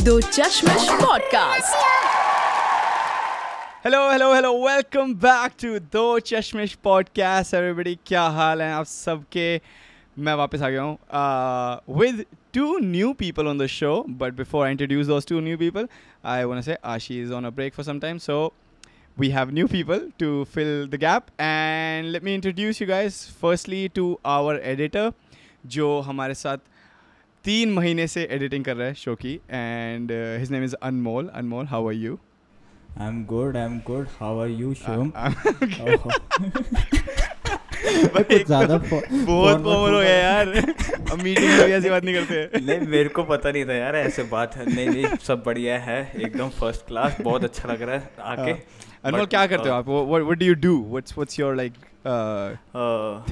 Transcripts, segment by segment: दो चश्मश podcast. Hello hello hello, welcome back to दो चश्मेश पॉडकास्ट एवरीबॉडी। क्या हाल है आप सबके? मैं वापस आ गया हूँ with two new people on the show, but before I introduce those two new people I want to say Ashi is on a break for some time, so we have new people to fill the gap and let me introduce you guys firstly to our editor, जो हमारे साथ 3 महीने से editing कर रहा है, शोकी, and his name is Anmol. Anmol, how are you? I'm good. How are you, Shom? बहुत फॉर्मल हो गया यार। अब मीटिंग में ऐसी बात नहीं करते। नहीं, मेरे को पता नहीं था यार ऐसे बात। नहीं, सब बढ़िया है, एकदम फर्स्ट क्लास। बहुत अच्छा लग रहा है आके। अनमोल, क्या करते हो आप? What do you do? What's your like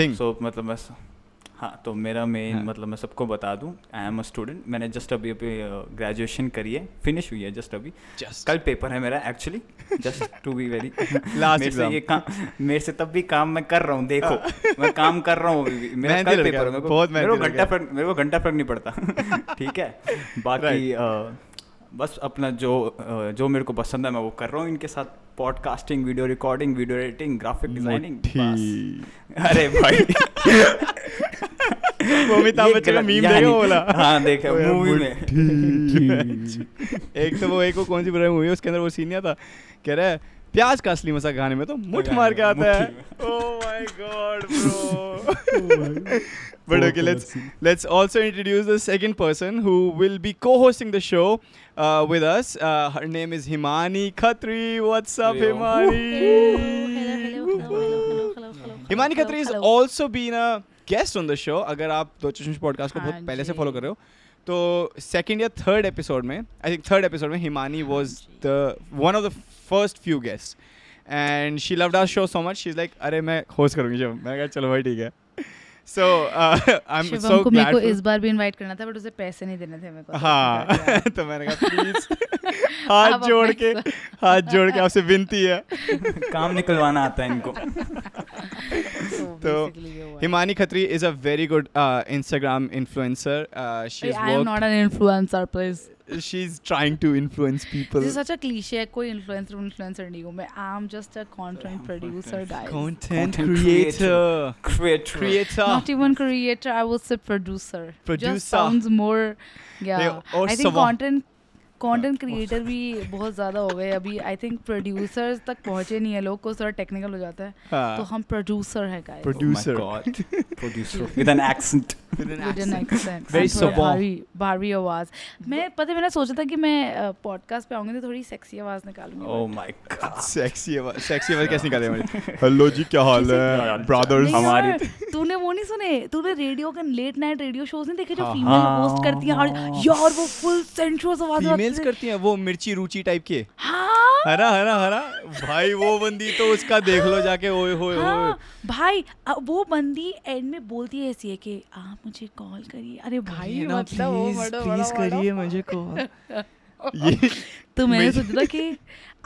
thing? So मतलब मैं, हाँ तो मेरा मेन मतलब मैं सबको बता दूँ, आई एम अ स्टूडेंट। मैंने जस्ट अभी ग्रेजुएशन करी है, फिनिश हुई है जस्ट अभी। कल पेपर है मेरा actually, just to be very last exam. ये काम मेरे से तब भी काम मैं कर रहा हूँ, देखो मैं काम कर रहा हूँ। मेरा कल पेपर है, मेरे को घंटा फर्क नहीं पड़ता। ठीक है, बाकी बस अपना जो मेरे को पसंद है मैं वो कर रहा हूँ। इनके साथ podcasting, video recording, video editing, graphic designing. अरे भाई प्याज का असली मज़ा खाने में तो मुठ मार के आता है। Oh my god bro. But okay, let's also introduce the second person who will be co-hosting the show with us. Her name is Himani Khatri. What's up Himani? Himani Khatri is also been a guest on the show. अगर आप दो चश्मेश podcast को बहुत पहले से follow कर रहे हो तो सेकंड या थर्ड एपिसोड में, आई थिंक थर्ड एपिसोड में, Himani was the one of the first few guest and she loved our show so much. She is like, अरे मैं होस्ट करूँगी जब। मैंने कहा चलो भाई ठीक है। So, I'm so glad. मेरे को इस बार भी इनवाइट करना था, बट उसे पैसे नहीं देने थे मेरे को। हाँ तो मैंने कहा प्लीज हाथ जोड़ के आपसे विनती है, काम निकलवाना आता है इनको। तो Himani Khatri is a very good Instagram influencer. She is I am not an influencer please. She's trying to influence people. This is such a cliche. कोई influencer नहीं हूँ मैं। I'm just a content producer, guys. Content creator. Not even creator. I would say producer. Just sounds more. Yeah. I think content creator भी बहुत ज़्यादा हो गए अभी। I think producers तक पहुँचे नहीं है लोग, को थोड़ा technical हो जाता है। तो हम producer है guys. Producer. Oh my God. Producer with an accent. With an accent. Very soft. भारी आवाज। मैं पता, मैंने सोचा था कि मैं podcast पे आऊँगी तो थोड़ी sexy आवाज निकालूंगी। Oh my God. Sexy आवाज कैसे निकाले हमारी? Hello जी, क्या हाल है brothers? हमारी। तूने वो नहीं सुने? तूने रेडियो के late night radio shows नहीं देखे जो female host करती हैं? यार वो full sensuous आवाज करती हैं, वो मिर्ची रूची टाइप के। हाँ? हरा भाई वो बंदी तो उसका देख लो जाके। ओए भाई वो बंदी एंड में बोलती है ऐसी है कि आप मुझे कॉल करिए। अरे भाई मतलब प्लीज करिए मुझे कॉल। तो मैंने सोचा था कि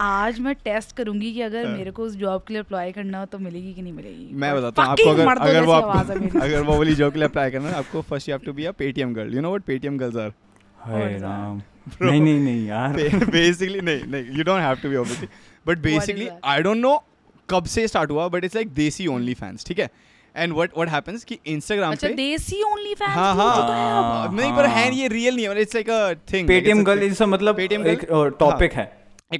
आज मैं टेस्ट करूंगी कि अगर मेरे को उस जॉब के लिए अप्लाई करना हो तो मिलेगी कि नहीं मिलेगी। मैं बताता हूँ आपको, अगर वो वाली जॉब के लिए अप्लाई करना है आपको, first you have to be a Paytm girl. You know what Paytm girls are? नहीं यार बेसिकली नहीं, you don't have to be obviously, but basically I don't know कब से स्टार्ट हुआ, but it's like desi OnlyFans. ठीक है, and what happens कि Instagram पे देसी ओनली फैंस। हां नहीं, पर है ये रियल नहीं है, it's like a thing. Paytm girl is मतलब एक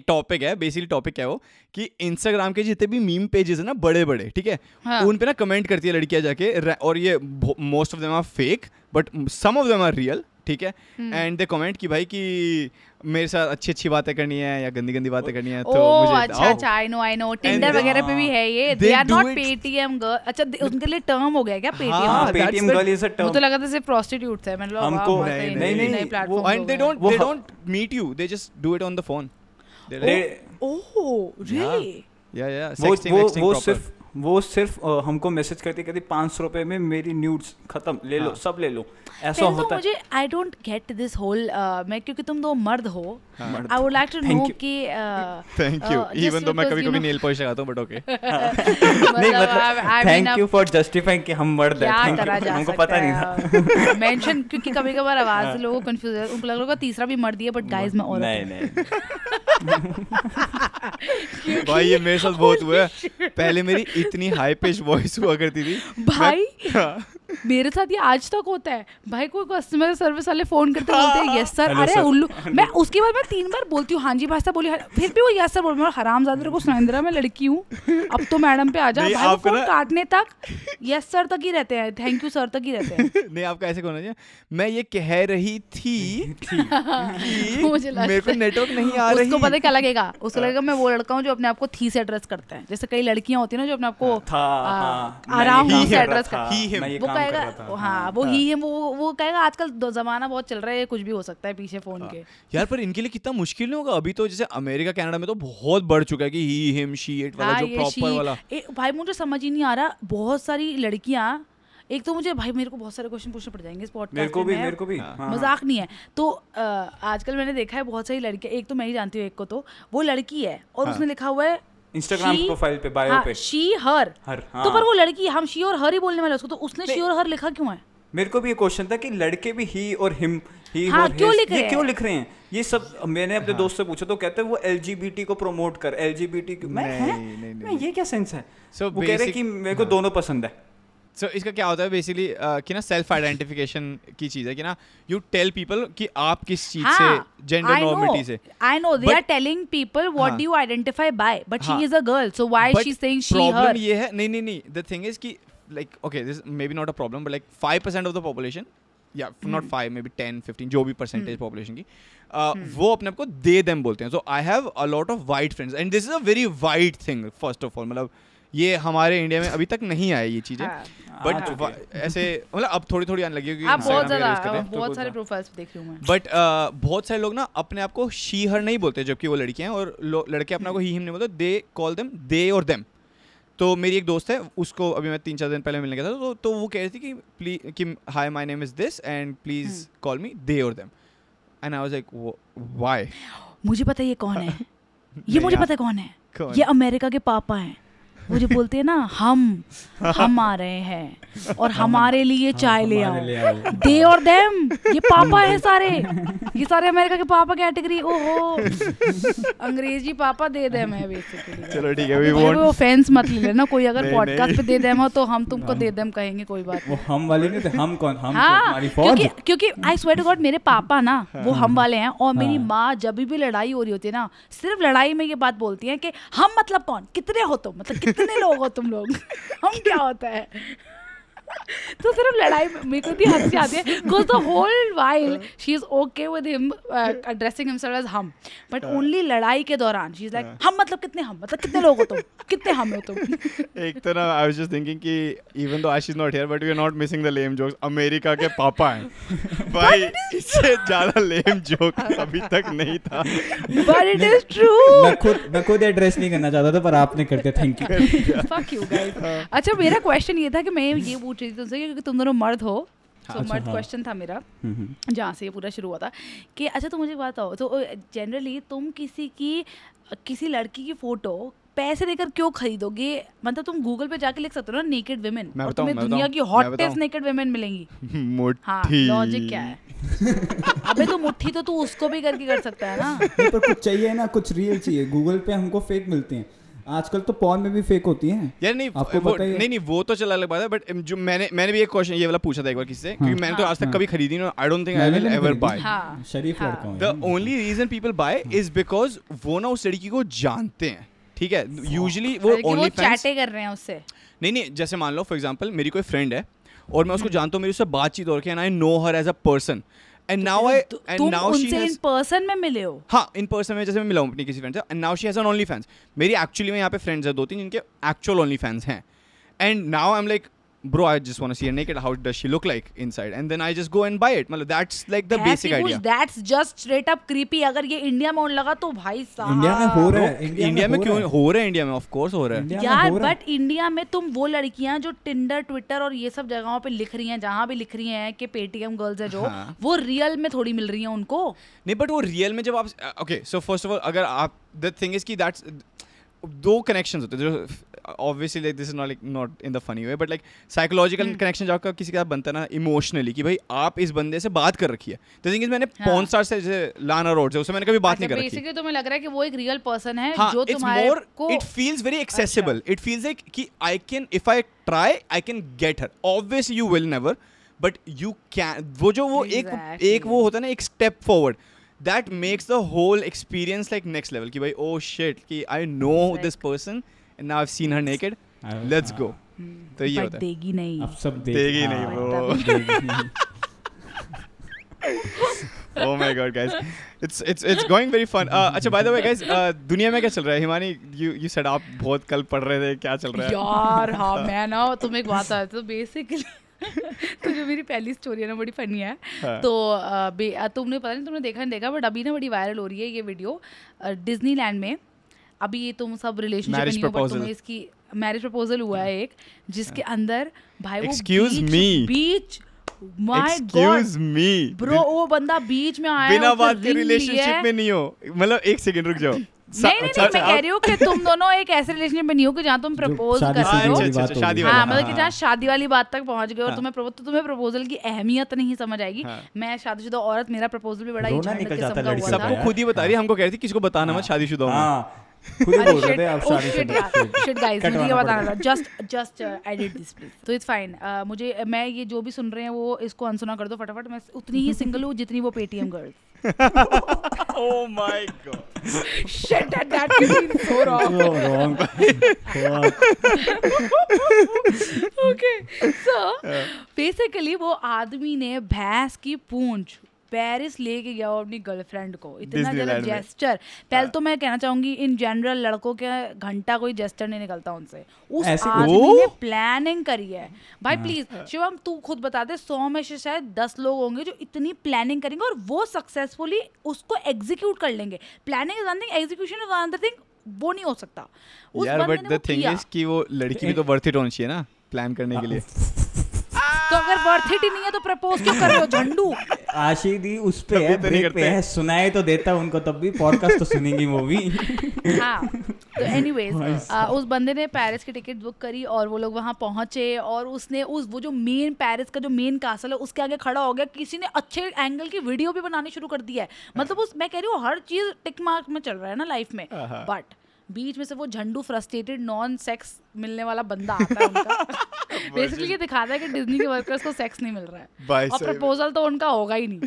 टॉपिक है बेसिकली। टॉपिक है वो कि इंस्टाग्राम के जितने भी मीम पेजेस है ना बड़े, ठीक है, उन पे ना कमेंट करती है लड़कियां जाके, और ये most of them are fake but some of them are real. ठीक है, एंड दे कमेंट कि भाई कि मेरे साथ अच्छी बातें करनी है या गंदी बातें करनी है। तो अच्छा, आई नो टिंडर वगैरह पे भी है ये। They are not Paytm girl. अच्छा, उनके लिए टर्म हो गया क्या Paytm girl? Is a term. मुझे लगा था सिर्फ प्रोस्टिट्यूट्स है। मैंने हमको नहीं platform, and they don't meet you, they just do it on the phone. Oh really? या सेक्सटिंग प्रॉपर। वो सिर्फ हमको मैसेज करती कहती 500 रुपए में मेरी न्यूड्स खत्म ले लो, सब ले लो, ऐसा होता है। मुझे I don't get this whole, मैं क्योंकि तुम दो मर्द हो, I would like to know कि थैंक यू इवन दो मैं कभी-कभी नेल पॉलिश लगाता हूं बट ओके, नहीं मतलब थैंक यू फॉर जस्टिफाइंग कि हम मर्द हैं, थैंक यू, हमको पता नहीं था मेंशन, क्योंकि कभी-कभार आवाज से लोगों को कंफ्यूज है, उनको लग रहा है तीसरा भी मर्द ही है बट गाइस मैं और नहीं भाई ये मेरे साथ बहुत हुआ है। पहले मेरी इतनी हाई पिच वॉइस हुआ करती थी भाई, मेरे साथ ये आज तक होता है भाई, कोई कस्टमर सर्विस वाले फोन करते बोलते हैं यस सर, अरे उल्लू, मैं उसके बाद मैं 3 बार बोलती हूँ हाँ जी भाई साहब बोली, फिर भी वो यस सर बोल रहे हैं, हरामजादे को सुनाई दे रहा है मैं लड़की हूँ अब तो मैडम पे आ जा, भाई फोन काटने तक यस सर तक ही रहते हैं, थैंक यू सर तक ही रहते हैं। नहीं आपका ऐसे कौन है, मैं ये कह रही थी मुझे मेरे को नेटवर्क नहीं आ रही, उसको पता क्या लगेगा, उसको लगेगा मैं वो लड़का हूँ जो अपने आप को थी से एड्रेस करता है, जैसे कई लड़कियाँ होती है ना जो अपने आपको आराम से एड्रेस करता है, हाँ वो ही है, वो कहेगा आजकल जमाना बहुत चल रहा है, कुछ भी हो सकता है पीछे फोन के यार, पर इनके लिए कितना मुश्किल होगा अभी तो, जैसे अमेरिका कनाडा में तो बहुत बढ़ चुका है कि ही हिम शी इट वाला जो प्रॉपर वाला। भाई मुझे समझ ही नहीं आ रहा, बहुत सारी लड़कियां, एक तो मुझे भाई मेरे को बहुत सारे क्वेश्चन पूछने पड़ जाएंगे इस पॉडकास्ट में, मेरे को भी मजाक नहीं है। तो आजकल मैंने देखा है बहुत सारी लड़कियां, एक तो मैं ही जानती हूँ एक को, तो वो लड़की है और उसने लिखा हुआ है इंस्टाग्राम प्रोफाइल पे बायो पे शी हर, तो पर वो लड़की हम शी और हर ही बोलने वाले उसको, तो उसने शी और हर लिखा क्यों है? मेरे को भी ये क्वेश्चन था कि लड़के भी ही और हिम ही और हिम क्यों लिख रहे हैं ये सब। मैंने अपने दोस्त से पूछा तो कहते हैं वो LGBT को प्रमोट कर, LGBT क्यों? मैं ये क्या सेंस है? वो कह रहे कि मेरे को दोनों पसंद है। सो इसका क्या होता है बेसिकली कि ना सेल्फ आइडेंटिफिकेशन की चीज़ है कि ना यू टेल पीपल कि आप किस चीज़ से, जेंडर नॉर्मिटी से। I know they are telling people what do you identify by, but she is a girl so why she saying she her. Problem ये है, नहीं द थिंग इज कि like okay this may be not a problem but like 5% of the population या not 5 may be 10-15 जो भी percentage population की वो अपने आप को दे देम बोलते हैं। So I have a lot of white friends and this is a very white thing. First of all मतलब ये हमारे इंडिया में अभी तक नहीं आया ये चीजें, बट ऐसे मतलब अब थोड़ी थोड़ी आने लगी होगी, बहुत सारे प्रोफाइल्स देख रही हूं मैं, बट बहुत सारे लोग ना अपने आप को शी हर नहीं बोलते जबकि वो लड़कियां, और लड़के अपने आप को ही हिम नहीं बोलते, दे कॉल देम, दे और देम। तो मेरी एक दोस्त है, उसको अभी मैं 3-4 दिन पहले मिलने गया था, तो वो कह रही थी कि प्लीज कि hi my name is this and please call me they और them and I was like why. मुझे पता है ये कौन है, ये मुझे पता है कौन है, ये अमेरिका के पापा हैं। मुझे बोलते हैं ना हम आ रहे हैं और हमारे लिए चाय ले आओ, दे और देम। ये पापा है सारे, ये सारे अमेरिका के पापा कैटेगरी। ओहो अंग्रेजी पापा दे देम है बेसिकली। चलो ठीक है, वो ऑफेंस मत ले लेना कोई, अगर पॉडकास्ट पे दे देम हो तो हम तुमको दे देम कहेंगे, कोई बात नहीं। हम वाले नहीं थे, हम कौन हम, क्योंकि आई स्वेयर टू गॉड मेरे पापा ना वो हम वाले हैं, और मेरी माँ जब भी लड़ाई हो रही होती है ना, सिर्फ लड़ाई में ये बात बोलती है कि हम मतलब कौन, कितने हो तुम, मतलब कितने लोग हो तुम लोग, हम क्या होता है। तो सिर्फ लड़ाई मेरे को भी हंसी आती है, because the whole while she is okay with him addressing himself as हम, but only लड़ाई के दौरान she is like हम मतलब कितने, हम मतलब कितने लोग हो तुम, कितने हम हो तुम। एक तो ना I was just thinking कि even though Ash is not here but we are not missing the lame jokes। America के पापा हैं भाई, इससे ज़्यादा lame joke अभी तक नहीं था, but it is true। मैं खुद एड्रेस नहीं करना चाहता था पर आपने करते, thank you, fuck you guys। अच्छा मेरा क्वेश्चन ये था कि मैं ये क्योंकि तुम दोनों मर्द हो, तो मर्द क्वेश्चन था मेरा जहाँ से ये पूरा शुरू हुआ था कि अच्छा तो मुझे बताओ, तो जनरली तुम किसी लड़की की फोटो पैसे देकर क्यों खरीदोगे? मतलब तुम गूगल पे जाके लिख सकते हो ना नेकेड वुमेन, और तुम्हें दुनिया की हॉटेस्ट नेकेड वुमेन मिलेंगी। हाँ लॉजिक क्या है? अबे तो मुट्ठी तो तू उसको भी करके कर सकता है ना, पर कुछ चाहिए ना, कुछ रियल चाहिए। गूगल पे हमको फेक मिलते हैं आजकल, तो पॉर्न में भी फेक होती है यार। नहीं आपको पता है? नहीं वो तो चला अलग बात है, बट जो मैंने भी एक क्वेश्चन ये वाला पूछा था एक बार किसी से, क्योंकि मैंने तो आज तक कभी खरीदी नहीं, I don't think I will ever buy. शरीफ लड़का हूं। The only reason people buy is because वो ना उस लड़की को जानते हैं, ठीक है, यूजुअली वो ओनली चैटे कर रहे हैं उससे। नहीं जैसे मान लो फॉर एग्जांपल मेरी कोई फ्रेंड है और मैं उसको जानता हूं, मेरी उससे बातचीत हो रही है and I know her as a person. And now I, and now she has, in person में मिले हो? हाँ in person में, जैसे मैं मिला हूँ अपनी किसी फ्रेंड से, and now she has an OnlyFans। मेरी actually में यहाँ पे फ्रेंड्स हैं 2-3 जिनके actual OnlyFans हैं, and now I'm like bro, I just want to see her naked. How does she look like inside? And then I just go and buy it. मतलब that's like the basic idea. That's just straight up creepy. अगर ये India में होने लगा तो भाई साहब. India में हो रहा है. इंडिया में क्यों हो रहा है? इंडिया में of course हो रहा है. यार but इंडिया में तुम वो लड़कियां जो Tinder, Twitter और ये सब जगहों पे लिख रही हैं, जहाँ भी लिख रही हैं कि Paytm girls है जो, वो रियल में थोड़ी मिल रही हैं उनको. नहीं but वो रियल में जब आप okay so first of all अगर आप the thing is कि that's दो connections होते हैं. Obviously like this is not in the funny way but like psychological connection जो आपका किसी के साथ बनता ना emotionally कि भाई आप इस बंदे से बात कर रखी है. तो थिंग इज मैंने पॉर्न स्टार से जैसे लाना रोड्स है उससे मैंने कभी बात नहीं कर रखी. बेसिकली तुम्हें लग रहा है कि वो एक रियल पर्सन है जो तुम्हारे को it feels very accessible. It feels like कि I can if I try I can get her. Obviously you will never but you can. वो जो वो एक वो होता है ना एक step forward that makes the whole experience like next level ki bhai oh shit ki I know this person and now I've seen her naked let's go. to ye hota hai degi nahi ab sab degi nahi bro. Oh my god guys it's going very fun. Acha by the way guys duniya mein kya chal raha hai? Himani you said aap bahut kal pad rahe the kya chal raha hai yaar? ha main na tumhe ek baat aata to basically तो जो मेरी पहली story है ना बड़ी funny है. तो तुमने पता नहीं तुमने देखा नहीं देखा बट अभी ना बड़ी वायरल हो रही है ये वीडियो डिज्नीलैंड में. अभी तुम सब रिलेशनशिप में नहीं हो बट तुम्हें इसकी मैरिज प्रपोजल हुआ है एक जिसके अंदर भाई वो बीच My God. Me. Bro, वो बंदा बीच में आया बिना बात के रिलेशनशिप में नहीं हो. मतलब एक सेकंड रुक जाओ. नहीं मैं कह रही हूँ कि तुम दोनों एक ऐसे रिलेशनशिप में नहीं हो कि जहाँ तुम प्रपोज कर रहे हो. हाँ मतलब कि जहाँ शादी वाली बात तक पहुँच गए और तुम्हें प्रपोजल की अहमियत नहीं समझ आएगी. मैं शादीशुदा औरत मेरा प्रपोजल भी बड़ा सबको खुद ही बता रही है. हमको कह रही थी किसको बताना मत शादीशुदा. मैं ये जो भी सुन रहे हैं वो इसको अनसुना कर दो फटाफट. मैं उतनी ही सिंगल हूँ जितनी वो Paytm girls. Oh my god. Shit that is so wrong. Okay so basically वो आदमी ने भैंस की पूंछ पेरिस लेके गया और अपनी गर्लफ्रेंड को. इतना ज़्यादा जेस्चर. पहले तो मैं कहना चाहूंगी इन जनरल लड़कों के घंटा कोई जेस्चर नहीं निकलता उनसे. उस आदमी ने प्लानिंग करी है भाई. प्लीज शिवम तू खुद बता दे 100 में से शायद 10 लोग होंगे जो इतनी प्लानिंग करेंगे और वो सक्सेसफुली उसको एग्जीक्यूट कर लेंगे. Planning is one thing execution is another thing. वो नहीं हो सकता यार. बट द थिंग इज कि वो लड़की भी तो वर्थ इट होनी चाहिए ना प्लान करने के लिए. तो अगर वर्थ इट ही नहीं है तो प्रपोज क्यों कर रहे हो झंडू? आशीदी उस पे है ब्रेक पे है. सुनाए तो देता उनको तब भी पॉडकास्ट तो सुनेंगी वो भी. हाँ तो एनीवेज उस बंदे ने पेरिस की टिकट बुक करी और वो लोग वहाँ पहुँचे और उसने उस वो जो मेन पेरिस का जो मेन कासल है उसके आगे खड़ा हो गया. किसी ने अच्छे एंगल की वीडियो भी बनानी शुरू कर दी है. मतलब उस मैं कह रही हूँ हर चीज़ टिक मार्क में चल रहा है ना लाइफ में. बट बीच में से वो झंडू फ्रस्ट्रेटेड नॉन सेक्स मिलने वाला बंदा आता है उनका. बेसिकली ये दिखाता है कि डिज्नी के वर्कर्स को सेक्स नहीं मिल रहा है और प्रपोजल तो उनका होगा ही नहीं.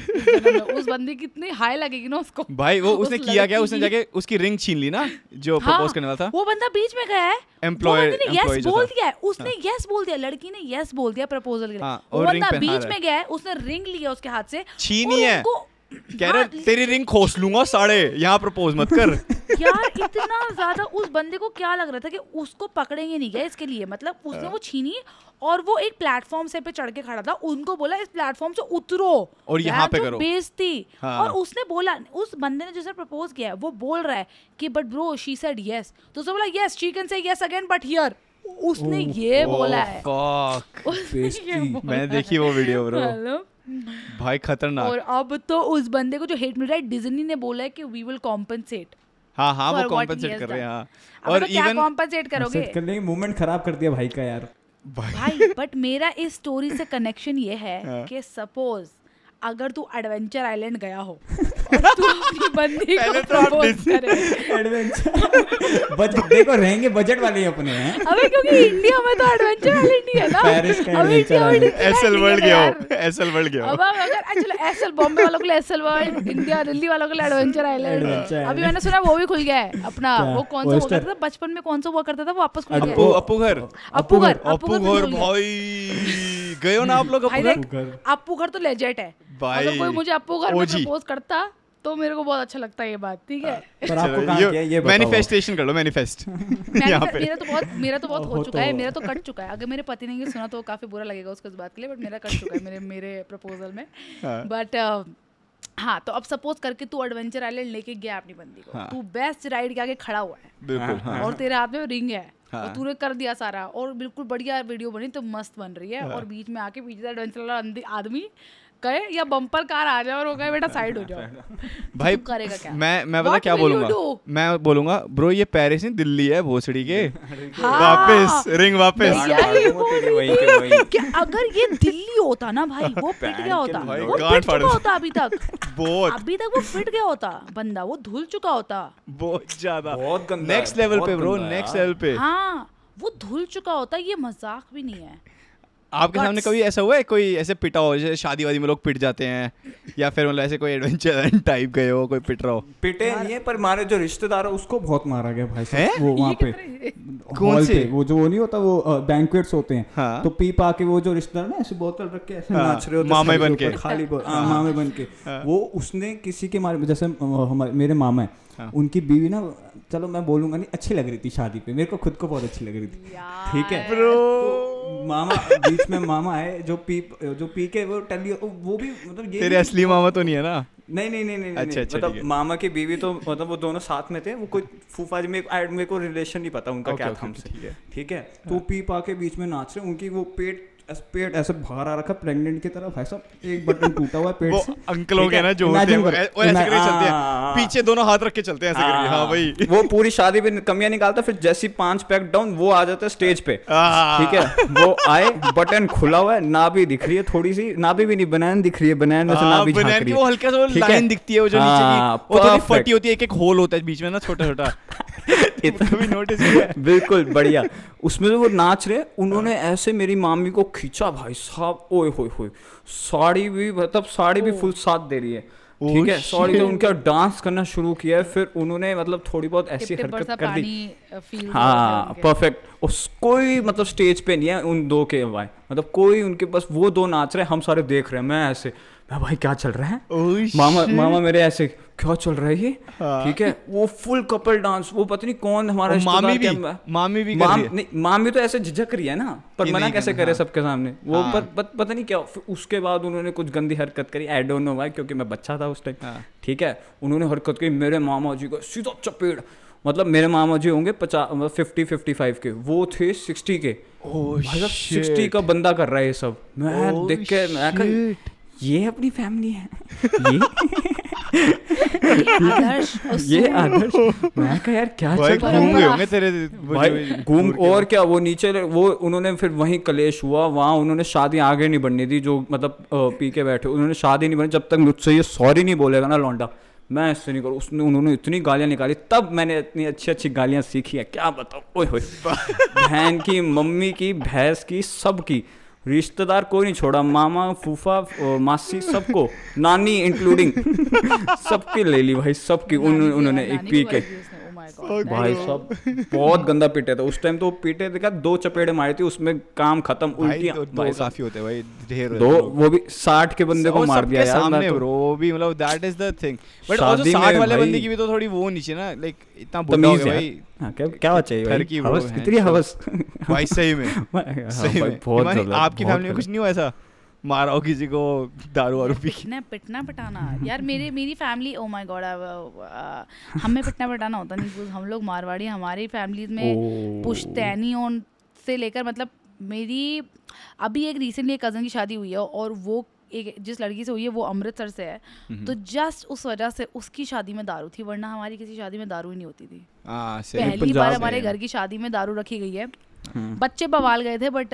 उस बंदी कितनी हाई लगेगी ना उसको भाई. वो उसने किया क्या? उसने जाके उसकी रिंग छीन ली ना जो प्रपोज करने वाला था. वो बंदा बीच में गया है एम्प्लॉयर ने यस बोल दिया है. उसने यस बोल दिया लड़की ने यस बोल दिया प्रपोजल के लिए. वो बंदा बीच में गया है उसने रिंग लिया उसके हाथ से छीनी है. कह रहा तेरी रिंग खोस लूंगा साढ़े यहाँ प्रपोज मत कर. यार इतना ज्यादा उस बंदे को क्या लग रहा था कि उसको पकड़ेंगे नहीं गया इसके लिए. मतलब उसने वो छीनी और वो एक प्लेटफॉर्म से पे चढ़ के खड़ा था. उनको बोला इस प्लेटफॉर्म से उतरो और यहाँ पे करो बेइज्जती. और उसने बोला उस बंदे ने जिसने प्रपोज किया है वो बोल रहा है कि but bro she said yes. तो उसने बोला yes she can say yes again but here. उसने ये बोला है. मैंने देखी वो वीडियो ब्रो भाई खतरनाक. और अब तो उस बंदे को जो हेट मिल रहा है डिज्नी ने बोला है कि वी विल कॉम्पनसेट. हाँ हाँ वो कॉम्पनसेट कर रहे हैं. हाँ और क्या कॉम्पनसेट करोगे? मूवमेंट खराब कर दिया भाई का यार भाई. बट मेरा इस स्टोरी से कनेक्शन ये है कि सपोज अगर तू एडवेंचर आइलैंड गया हो और तू अपनी बंदी को प्रपोज करे एडवेंचर बजट को रहेंगे बजट वाले अपने हैं. अबे क्योंकि इंडिया में तो एडवेंचर आइलैंड ही है ना. पेरिस का एडवेंचर आइलैंड एसएल वर्ल्ड गया हो एसएल वर्ल्ड गया. अब अगर एक्चुअली एसएल बॉम्बे वालों के लिए एसएल वर्ल्ड इंडिया दिल्ली वालों के लिए एडवेंचर आइलैंड. अभी मैंने सुना वो भी खुल गया है अपना. वो कौन सा होता था बचपन में कौन सा हुआ करता था वो वापस खुल गया. अपू घर भाई गए हो ना आप लोग. अपू घर तो लेजेट है. अगर कोई मुझे अपू घर में प्रपोज करता तो मेरे को बहुत अच्छा लगता है ये बात, ठीक है। पर आपको काम किया ये मैनिफेस्टेशन कर लो, मैनिफेस्ट। मेरा तो बहुत हो चुका है, मेरा तो कट चुका है। अगर मेरे पति ने ये सुना तो काफ़ी बुरा लगेगा उसको इस बात के लिए, बट मेरा कट चुका है मेरे प्रपोजल में। बट हाँ, तो अब सपोज करके तू एडवेंचर आइलैंड लेके गया अपनी बंदी को, तू बेस्ट राइड के आगे खड़ा हुआ है और तेरे हाथ में रिंग है और तूने कर दिया सारा और बिल्कुल बढ़िया वीडियो बनी, तो मस्त बन रही है, और बीच में आके पीछे एडवेंचर वाला आदमी कहे या बम्पर कार आ जाए और वो कहे बेटा साइड हो जाओ भाई, तू करेगा क्या? मैं पता क्या बोलूंगा, मैं बोलूंगा ब्रो ये पेरिस नहीं दिल्ली है भोसड़ी के, वापस रिंग वापस। अगर ये दिल्ली होता ना भाई, वो पिट गया होता, वो पिट चुका होता अभी तक वो पिट गया होता बंदा, वो धुल चुका होता बहुत ज्यादा, बहुत नेक्स्ट लेवल पे ब्रो, नेक्स्ट लेवल पे। हाँ वो धुल चुका होता, ये मजाक भी नहीं है। आपके सामने कभी ऐसा हुआ है कोई ऐसे पिटा हो, जैसे शादी वादी में लोग पिट जाते हैं या फिर मतलब ऐसे कोई एडवेंचर टाइप गए हो, कोई पिट रहा हो? पिटे नहीं है पर मारे जो रिश्तेदार है उसको बहुत मारा गया भाई साहब। वो वहाँ पे कौन से वो जो वो नहीं होता, वो बैंक्वेट्स होते हैं, हाँ? तो पी पा के वो जो रिश्तेदार ना ऐसे बोतल रख के ऐसे नाच रहे होते हैं मामे बन के, खाली मामे बन के, वो उसने किसी के मारे, जैसे हमारे मेरे मामा है उनकी बीवी ना, चलो मैं बोलूंगा नहीं, अच्छी लग रही थी शादी पे, मेरे को खुद को बहुत अच्छी लग रही थी, ठीक है तो मामा बीच में मामा है जो पी के वो टली, वो भी मतलब ये तेरे असली मामा तो नहीं है ना? नहीं, अच्छा, मतलब मामा की बीवी तो मतलब वो दोनों साथ में थे, वो कोई फूफाजी में मेरे को रिलेशन नहीं पता उनका क्या था हमसे, ठीक है। तो पी पा के बीच में नाच रहे, उनकी वो पेट ऐसे बाहर आ रखा प्रेग्नेंट की तरह भाई साहब, एक बटन टूटा हुआ है पेट से। अंकल हो गया ना जो होते हैं और ऐसे करके चलते हैं, पीछे दोनों हाथ रख के चलते हैं ऐसे करके। हां भाई वो पूरी शादी पे कमियां निकालता, फिर जैसी 5 पैक डाउन वो आ जाता है स्टेज पे, ठीक है। वो आए, बटन खुला हुआ है, नाभि दिख रही है, थोड़ी सी नाभि भी नहीं, बनान दिख रही है, बनान में से नाभि झांक रही है, वो हल्का सा लाइन दिखती है, वो जो नीचे की वो थोड़ी फटी होती है, एक एक होल होता है बीच में ना छोटा छोटा, इतना भी नोटिस किया है? बिल्कुल बढ़िया। उसमें वो नाच रहे, उन्होंने ऐसे मेरी मामी को खींचा भाई साहब, ओए होए होए, साड़ी भी फुल साथ दे रही है, ठीक है, सॉरी। तो उनका डांस करना शुरू किया है, फिर उन्होंने मतलब थोड़ी बहुत ऐसी हरकत कर दी, हाँ परफेक्ट। कोई मतलब स्टेज पे नहीं है उन दो के भाई, मतलब कोई उनके पास, वो दो नाच रहे, हम सारे देख रहे हैं, मैं ऐसे भाई क्या चल रहा है, मामा मेरे ऐसे क्या चल रहा है ये, ठीक है। वो फुल कपल डांस, वो पता नहीं कौन हमारा मामी तो ऐसे झिझक रही है ना, पर मना कैसे करे सबके सामने, वो पता नहीं क्या। उसके बाद उन्होंने कुछ गंदी हरकत करी, आई डोंट नो व्हाई, क्योंकि मैं बच्चा था उस टाइम, ठीक है। उन्होंने हरकत करी, मेरे मामा जी को सीधा चपेड़, मतलब मेरे मामा जी होंगे 50-55 के, वो थे 60 के, भाई 60 का बंदा कर रहा है ये सब। मैं देख के मैं ये अपनी फैमिली है ये आदर्श मैं कहा यार क्या चल रहा है तेरे भाई, घूम और क्या। वो नीचे वो उन्होंने फिर वहीं कलेश हुआ, वहाँ उन्होंने शादी आगे नहीं बनने दी, जो मतलब पी के बैठे उन्होंने शादी नहीं बनी जब तक मुझसे ये सॉरी नहीं बोलेगा ना लौंडा, मैं ऐसे नहीं करूँ। उसने उन्होंने इतनी गालियाँ निकाली, तब मैंने इतनी अच्छी अच्छी गालियाँ सीखी है, क्या बताओ। ओए होए, बहन की, मम्मी की, भैंस की, सब की, रिश्तेदार कोई नहीं छोड़ा, मामा, फूफा, मासी, सबको, नानी इंक्लूडिंग सबकी ले ली भाई, सबकी। उन्होंने एक पी के भाई सब बहुत गंदा पीटे था उस टाइम। तो पीटे देखा, 2 चपेड़े मारी थी, उसमें काम खत्म। उल्टियां भाई काफी होते भाई, ढेर दो, वो भी 60 के बंदे को मार दिया यार सामने ब्रो, वो भी मतलब that is the thing. But also 60 वाले बंदे की भी तो थोड़ी वो नीचे ना, लाइक इतना बुरा हो गया भाई, क्या बात चाहिए हवस, कितनी हवस भाई, सही में बहुत। आपकी फैमिली में कुछ नहीं हुआ ऐसा, मारा हो किसी को दारू पी के? नहीं, पिटना पटाना यार मेरी फैमिली, ओ माय गॉड, हमें पिटना पटाना होता नहीं, हम लोग मारवाड़ी, हमारी फैमिली में पुश्तैनी और से लेकर, मतलब मेरी अभी एक रिसेंटली एक कज़न की शादी हुई है और वो एक जिस लड़की से हुई है वो अमृतसर से है, तो जस्ट उस वजह से उसकी शादी में दारू थी, वरना हमारी किसी शादी में दारू ही नहीं होती थी। पहली बार हमारे घर की शादी में दारू रखी गई है। बच्चे बवाल गए थे, बट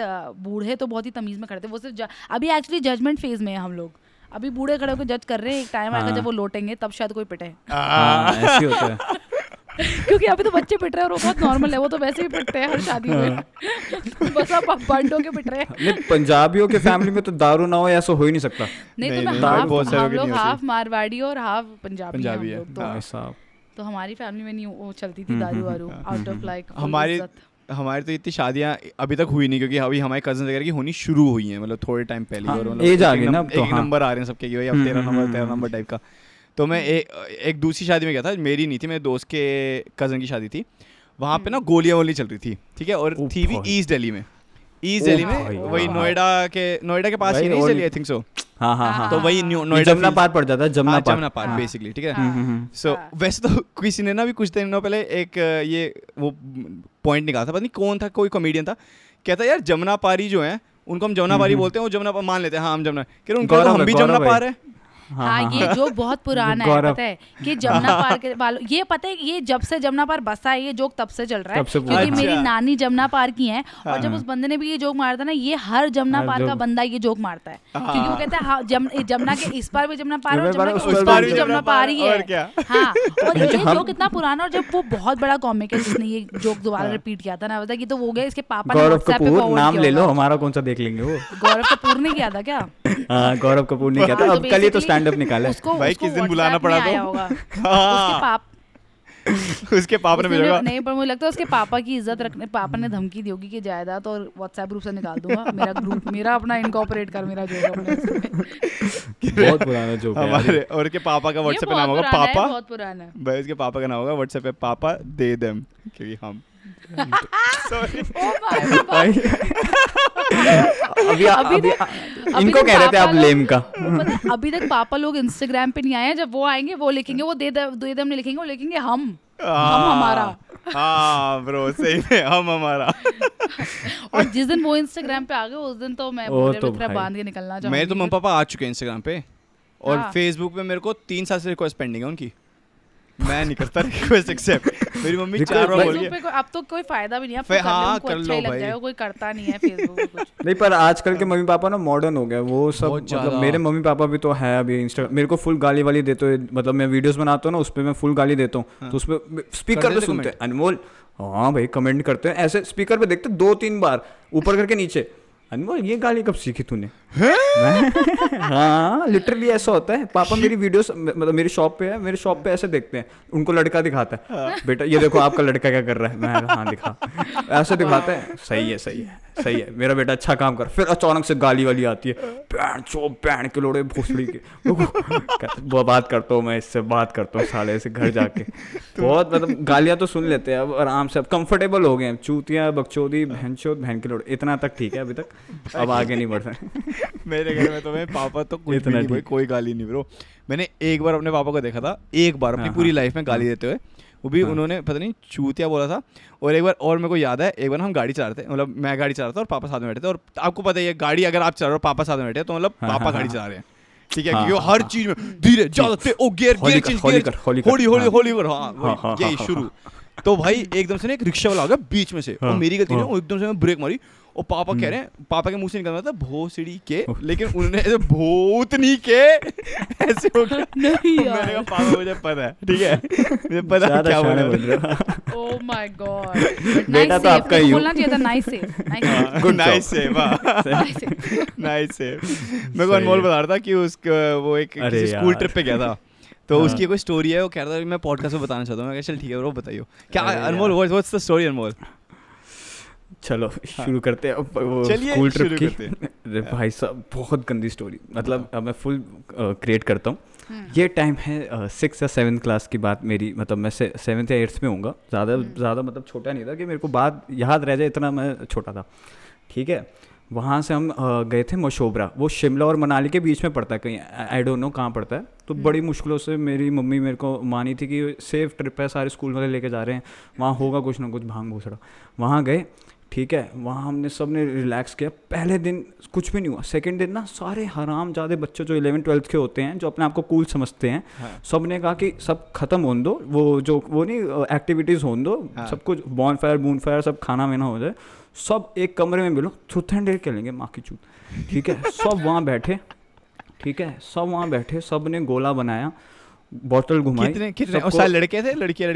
बूढ़े तो बहुत ही तमीज में खड़े थे, वो सिर्फ अभी एक्चुअली जजमेंट फेज में है हम लोग, अभी बूढ़े खड़े होकर जज कर रहे हैं, एक टाइम आएगा जब वो लोटेंगे तब शायद कोई पिटे ऐसे होता है क्योंकि अभी तो बच्चे पिट रहे हैं और वो बहुत नॉर्मल है, वो तो वैसे भी पिटते हैं हर शादी में बस आप बंडों के पिट रहे हैं। पंजाबियों के फैमिली में तो दारू ना हो ऐसा हो ही नहीं सकता। नहीं तो हम लोग हाफ मारवाड़ी और हाफ पंजाबी है, तो हमारी फैमिली में नहीं चलती थी दारू वारू आउट ऑफ लाइक। हमारी तो इतनी शादियां अभी तक हुई नहीं, क्योंकि अभी हमारे कजन वगैरह की होनी शुरू हुई है, मतलब थोड़े टाइम पहले, और मतलब एज आ गई ना, तो एक नंबर आ रहे हैं सबके, ये 13 नंबर टाइप का, तो मैं एक दूसरी शादी में गया था, मेरी नहीं थी, मेरे दोस्त के कज़न की शादी थी। वहाँ पे ना गोलियाँ वोली चल रही थी, ठीक है, और थी भी ईस्ट दिल्ली में, ईस्ट दिल्ली में, वही नोएडा के पास ही, नहीं आई थिंक सो, हाँ हाँ हाँ, तो वही नोएडा जमुना पार पड़ जाता है, जमुना पार बेसिकली, ठीक है। सो वैसे तो किसी ने ना भी कुछ दिनों पहले एक ये वो पॉइंट निकाला था, पता नहीं कौन था, कोई कॉमेडियन था, कहता यार जमुना पारी जो है उनको हम जमुना पारी बोलते हैं, वो जमुना पार मान लेते हैं, हाँ हम जमुना, कह रहे उनको हम भी जमुना पार है। हाँ, ये जो बहुत पुराना है, पता है कि जमुना पार के वालों, ये पता है ये जब से जमुना पार बसा है, ये जोक तब से चल रहा है, क्योंकि मेरी नानी जमुना पार की है, और जब उस बंदे ने भी ये जोक मारता ना, ये हर जमुना पार का बंदा ये जोक मारता है, क्योंकि वो कहता है जमुना के इस पार भी जमुना पार है, जमुना के उस पार भी जमुना पार ही है। हाँ, और ये जोक इतना पुराना, और जब वो बहुत बड़ा कॉमिक है जिसने ये जोक दोबारा रिपीट किया था ना, पता कि तो हो गया, इसके पापा गौरव कपूर, नाम ले लो हमारा, कौन सा देख लेंगे, वो गौरव कपूर ने किया था क्या? हाँ, गौरव कपूर ने किया था। अब कल ही तो स्टैंड अप निकाला है भाई, किस दिन बुलाना पड़ा तो उसके पापा ने भेजा नहीं, पर मुझे लगता है उसके पापा की इज्जत रखने, पापा ने धमकी दी होगी कि जायदाद और व्हाट्सएप ग्रुप से निकाल दूंगा, मेरा ग्रुप, मेरा अपना इनकॉर्पोरेट कर, मेरा जो बहुत पुराना जोक है हमारे, और उसके पापा का व्हाट्सएप पे नाम होगा पापा, बहुत पुराना भाई, उसके पापा का नाम होगा व्हाट्सएप पे पापा दे देम, क्योंकि हम इनको कह रहे थे आप लेम का। अभी तक पापा लोग इंस्टाग्राम पे नहीं आए हैं, जब वो आएंगे वो लिखेंगे, वो दे दम नहीं लिखेंगे, वो लिखेंगे हम हमारा। हाँ ब्रो, सही में हम हमारा। और जिस दिन वो इंस्टाग्राम पे आ गए उस दिन तो मैं बांध के निकलना चाहूँगा। मेरे तो मम्मी पापा आ चुके हैं इंस्टाग्राम पे, और फेसबुक पे मेरे को 3 साल से रिक्वेस्ट पेंडिंग है उनकी, मैं नहीं करता रिक्वेस्ट एक्सेप्ट। मेरी मम्मी 4 बार बोल गई, अब तो कोई फायदा भी नहीं है, हाँ कर लो भाई, कोई करता नहीं है फेसबुक पे कुछ नहीं। पर आजकल के मम्मी पापा ना मॉडर्न हो गए वो सब, मतलब मेरे मम्मी पापा भी तो है अभी इंस्टाग्राम, मेरे को फुल गाली वाली देते हो, मतलब मैं वीडियोस बनाता हूँ ना उस पर मैं फुल गाली देता हूँ, तो उस पर स्पीकर पे सुनते हैं अनमोल, हाँ भाई कमेंट करते हैं, ऐसे स्पीकर पे देखते 2-3 बार ऊपर करके नीचे, अनमोल ये गाली कब सीखी तूने? हाँ लिटरली ऐसा होता है। पापा मेरी वीडियोस, मतलब मेरी शॉप पे है, मेरे शॉप पे ऐसे देखते हैं, उनको लड़का दिखाता है, बेटा ये देखो आपका लड़का क्या कर रहा है, मैं हाँ दिखा, ऐसे दिखाता है, सही है सही है सही है, मेरा बेटा अच्छा काम कर। फिर अचानक से गाली वाली आती है, पैंट चो पैंट के लोड़े भोसड़ी के, वो बात करता हूँ मैं इससे, बात करता हूँ साले से घर जाके, बहुत मतलब गालियाँ तो सुन लेते हैं अब आराम से, अब कंफर्टेबल हो गए हैं, चूतियाँ बकचोदी भैंचोद बहन के लोड़े इतना तक ठीक है अभी तक, अब आगे नहीं बढ़ रहे। मेरे घर में तो मेरे पापा तो कुछ भी नहीं, कोई गाली नहीं ब्रो। मैंने एक बार अपने पापा को देखा था, एक बार अपनी पूरी लाइफ में गाली देते हुए, वो भी उन्होंने पता नहीं चूतिया बोला था। और एक बार और मेरे को याद है, एक बार हम गाड़ी चला रहे थे, मतलब मैं गाड़ी चला रहा था और पापा साथ में बैठे थे, और आपको पता है गाड़ी अगर आप चला रहे हो पापा साथ में बैठे तो मतलब पापा गाड़ी चला रहे हैं, ठीक है, क्योंकि हर चीज में धीरे ज्यादा, ओ गियर गियर चेंज, होली होली होली, और यही शुरू। तो भाई एकदम से ना एक रिक्शा वाला आ गया बीच में से, और मेरी गलती नहीं, एकदम से मैं ब्रेक मारी, और पापा कह रहे हैं, पापा के मुंह से निकल रहा था भोसड़ी के, लेकिन उन्होंने भोतनी के ऐसे हो गया। नहीं यार, मैंने कहा पापा मुझे पता है, ठीक है मुझे पता है क्या बोल रहे हो। ओह माय गॉड, बेटा तो आपका ही बोलना चाहिए था, nice save, good nice save, nice save. मेरे को अनमोल बता रहा था कि उसका वो एक स्कूल ट्रिप पे गया था, तो उसकी कोई स्टोरी है, वो कह रहा था मैं पॉडकास्ट में बताना चाहता हूँ। मैं कहा चल ठीक है ब्रो बताइयो, क्या Anmol what's the story Anmol? चलो शुरू करते हैं, स्कूल ट्रिप की। भाई साहब बहुत गंदी स्टोरी, मतलब मैं फुल क्रिएट करता हूँ। ये टाइम है 6th या 7th क्लास की बात मेरी, मतलब मैं 7th या 8th में होऊंगा, ज़्यादा मतलब छोटा नहीं था कि मेरे को बात याद रह जाए, इतना मैं छोटा था, ठीक है। वहाँ से हम गए थे मशोबरा, वो शिमला और मनाली के बीच में पड़ता है, कहीं आई डोंट नो कहाँ पड़ता है। तो बड़ी मुश्किलों से मेरी मम्मी मेरे को मानी थी कि सेफ ट्रिप है, सारे स्कूल वाले लेके जा रहे हैं, वहाँ होगा कुछ ना कुछ भांग भूसड़ा। वहाँ गए, ठीक है, वहाँ हमने सब ने रिलैक्स किया। पहले दिन कुछ भी नहीं हुआ। सेकंड दिन ना सारे हरामजादे बच्चे जो 11th-12th के होते हैं, जो अपने आप को कूल समझते हैं, सब ने कहा कि सब ख़त्म होने दो, वो जो वो नहीं एक्टिविटीज़ होने दो, सब कुछ बॉनफायर बूनफायर सब खाना वाना हो जाए, सब एक कमरे में मिलो, छूत एंड डेट खेलेंगे माँ की चूत, ठीक है। सब वहाँ बैठे, ठीक है, सब वहाँ बैठे, सब ने गोला बनाया, बॉटल घुमाई। कितने और सारे लड़के थे, लड़कियां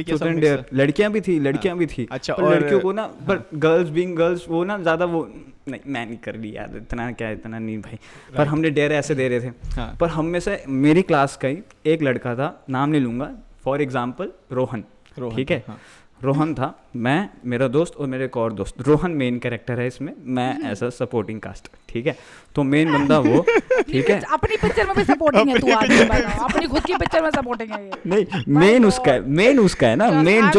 भी थी, अच्छा, और लड़कियों को ना, पर गर्ल्स बीइंग गर्ल्स वो ना ज़्यादा वो नहीं, मैं नहीं कर रही यार, इतना क्या इतना नहीं भाई, पर हमने डेरे ऐसे दे रहे थे। पर हम में से मेरी क्लास का ही एक लड़का था, नाम नहीं लूँगा, फॉर एग्जाम्पल रोहन, ठीक है, रोहन था, मैं, मेरा दोस्त और मेरे एक और दोस्त। रोहन मेन कैरेक्टर है इसमें, मैं एज अ सपोर्टिंग कास्ट, ठीक है। तो मेन बंदा वो, ठीक है, अपनी पिक्चर में भी सपोर्टिंग है, तू आदमी भाई अपनी खुद की पिक्चर में सपोर्टिंग है। नहीं, मेन उसका है, मेन उसका है ना, मेन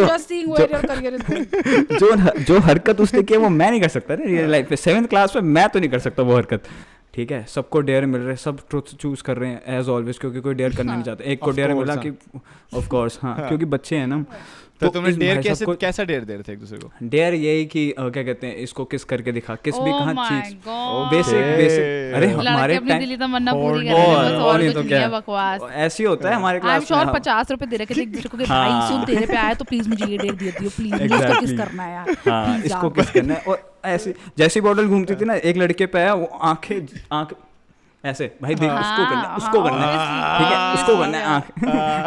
जो हरकत उसने की है वो मैं नहीं कर सकता ना रियल लाइफ में। 7th क्लास में मैं तो नहीं कर सकता वो हरकत, ठीक है। सबको डेयर मिल रहे हैं, सब ट्रुथ चूज कर रहे हैं एज ऑलवेज, क्योंकि कोई डेयर करना नहीं चाहता। एक को डेयर मिला कि ऑफ कोर्स, हाँ, क्योंकि बच्चे हैं ना। तो तुमने डेयर कैसे, कैसा डेयर दे रहे थे एक दूसरे को? डेयर यही कि क्या कहते हैं, इसको किस करके दिखा, किस भी कहां चीज, बेसिक बेसिक। अरे हमारे टाइम ऐसे होता है हमारे क्लास में। और 50 रुपए दे रखे थे एक दूसरे को कि भाई सुन, तेरे पे आया तो प्लीज मुझे ये डेयर दे दियो प्लीज, इसको किस करना है यार, हां इसको किस करना है। और ऐसे जैसी बॉटल घूमती थी ना, एक लड़के पे आया, वो आंखें ऐसे, भाई देख उसको करना है, उसको करना है, ठीक है, उसको करना है, आँख,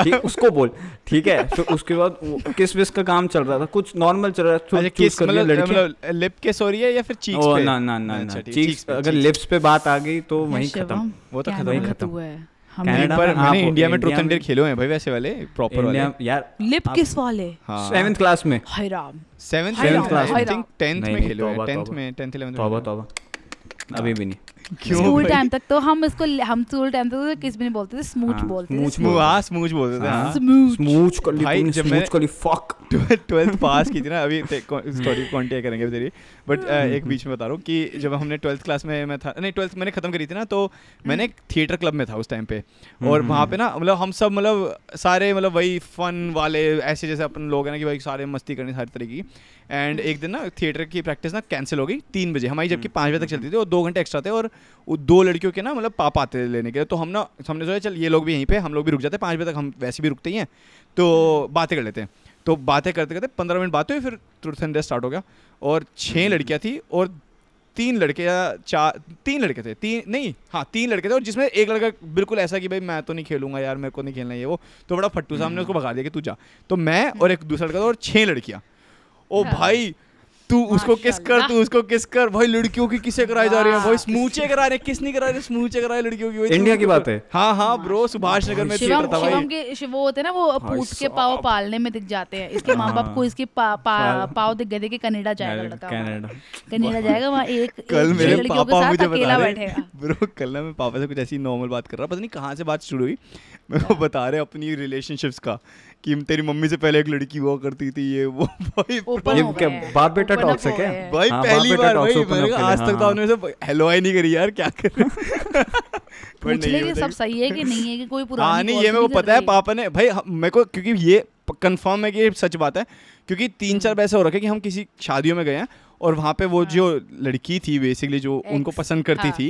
ठीक, उसको बोल, ठीक है। फिर उसके बाद किस विस का काम चल रहा था, कुछ नॉर्मल चल रहा था, किस मतलब लड़की लिप किस हो रही है या फिर चीक्स पे? ना ना ना ना, चीक्स अगर लिप्स पे बात आ गई तो वहीं खत्म, वो तो वहीं खत्म। कनाडा पर मैंने इंडिया में ट्रूथ एंड डेयर खेले हैं भाई, वैसे वाले प्रॉपर वाले यार। लिप किस वाले? 7th क्लास में, हाय Ram, 7th class I think, 10th में खेले हैं, 10th 11th। तौबा तौबा, अभी भी नहीं। स्कूल टाइम तक तो हम इसको, हम स्कूल टाइम तक तो किस भी नहीं बोलते थे, स्मूच बोलते थे, स्मूच बोलते थे, स्मूच कर ली, स्मूच कर ली, फक। 12th पास की थी ना, अभी स्टोरी कॉन्टेक्ट करेंगे तेरी, बट एक बीच में बता रहा हूँ कि जब हमने 12th क्लास में मैं था, नहीं 12th मैंने ख़त्म करी थी ना, तो मैंने थिएटर क्लब में था उस टाइम पे। और वहाँ पे ना मतलब हम सब मतलब सारे मतलब वही फन वाले ऐसे, जैसे अपन लोग हैं ना कि भाई सारे मस्ती करनी हर तरीके की। एंड एक दिन ना थिएटर की प्रैक्टिस ना कैंसिल हो गई 3 बजे हमारी, जबकि 5 बजे तक चलती थी, और 2 घंटे एक्स्ट्रा थे। और 2 लड़कियों के ना मतलब पापा आते थे लेने के लिए, तो हम ना हमने सोचा चल ये लोग भी यहीं पे, हम लोग भी रुक जाते 5 बजे तक, हम वैसे भी रुकते ही हैं, तो बातें कर लेते हैं। तो बातें करते करते 15 मिनट बात हुई, फिर ट्रुथ एंड डेयर स्टार्ट हो गया। और 6 लड़कियाँ थी और 3 लड़के थे और जिसमें एक लड़का बिल्कुल ऐसा कि भाई मैं तो नहीं खेलूंगा यार, मेरे को नहीं खेलना ये वो, तो बड़ा फट्टू सामने उसको भगा दिया कि तू जा। तो मैं और एक दूसरा लड़का था और 6 लड़कियाँ। ओ भाई, तू उसको किस कर भाई, लड़कियों की किसे कराई जा रही है भाई, स्मूचे करा रहे, किस नहीं करा रहे, स्मूचे करा रहे लड़कियों की। इंडिया की बात है, हाँ हाँ ब्रो, सुभाष नगर में थिएटर था भाई। वो होते ना वो पूछ के पाव पालने में दिख जाते हैं, इसके माँ बाप को इसके पाव दिख गए थे कि कनाडा जाएगा, कनाडा जाएगा, वहाँ एक लड़कियों के साथ अकेला बैठेगा। ब्रो कल ना मैं पापा से कुछ ऐसी नॉर्मल बात कर रहा, पता नहीं कहाँ से बात शुरू हुई, मैं बता रहे अपनी रिलेशनशिप्स का कि तेरी मम्मी से पहले एक लड़की हुआ करती थी ये वो। भाई बाप बेटा टॉक्सिक है भाई, पहली बार भाई आज तक तो उन्होंने से हेलो आई नहीं करी यार, क्या कर पूछ ले सब सही है कि नहीं है, कि कोई पुरानी नहीं, ये मेरे को पता है पापा ने भाई मेरे को, क्योंकि ये कंफर्म है कि ये सच बात है, क्योंकि 3-4 पैसे हो रखे कि हम किसी शादियों में गए हैं और वहाँ पे वो जो लड़की थी बेसिकली जो उनको पसंद करती थी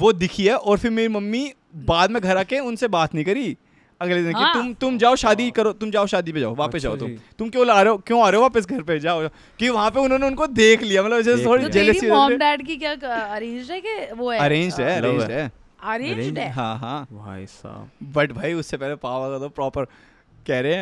वो दिखी है, और फिर मेरी मम्मी बाद में घर आके उनसे बात नहीं करी अगले दिन कि तुम जाओ शादी करो, तुम जाओ शादी पे जाओ, वापस जाओ, तुम क्यों आ रहे हो वापस घर पे जाओ, कि वहाँ पे उन्होंने उनको देख लिया, मतलब जैसे थोड़ी जेलसी। मॉम डैड की क्या अरेंज्ड है कि वो है? अरेंज्ड है हाँ हाँ भाई साहब। बट भाई उससे पहले पापा का तो प्रॉपर कह रहे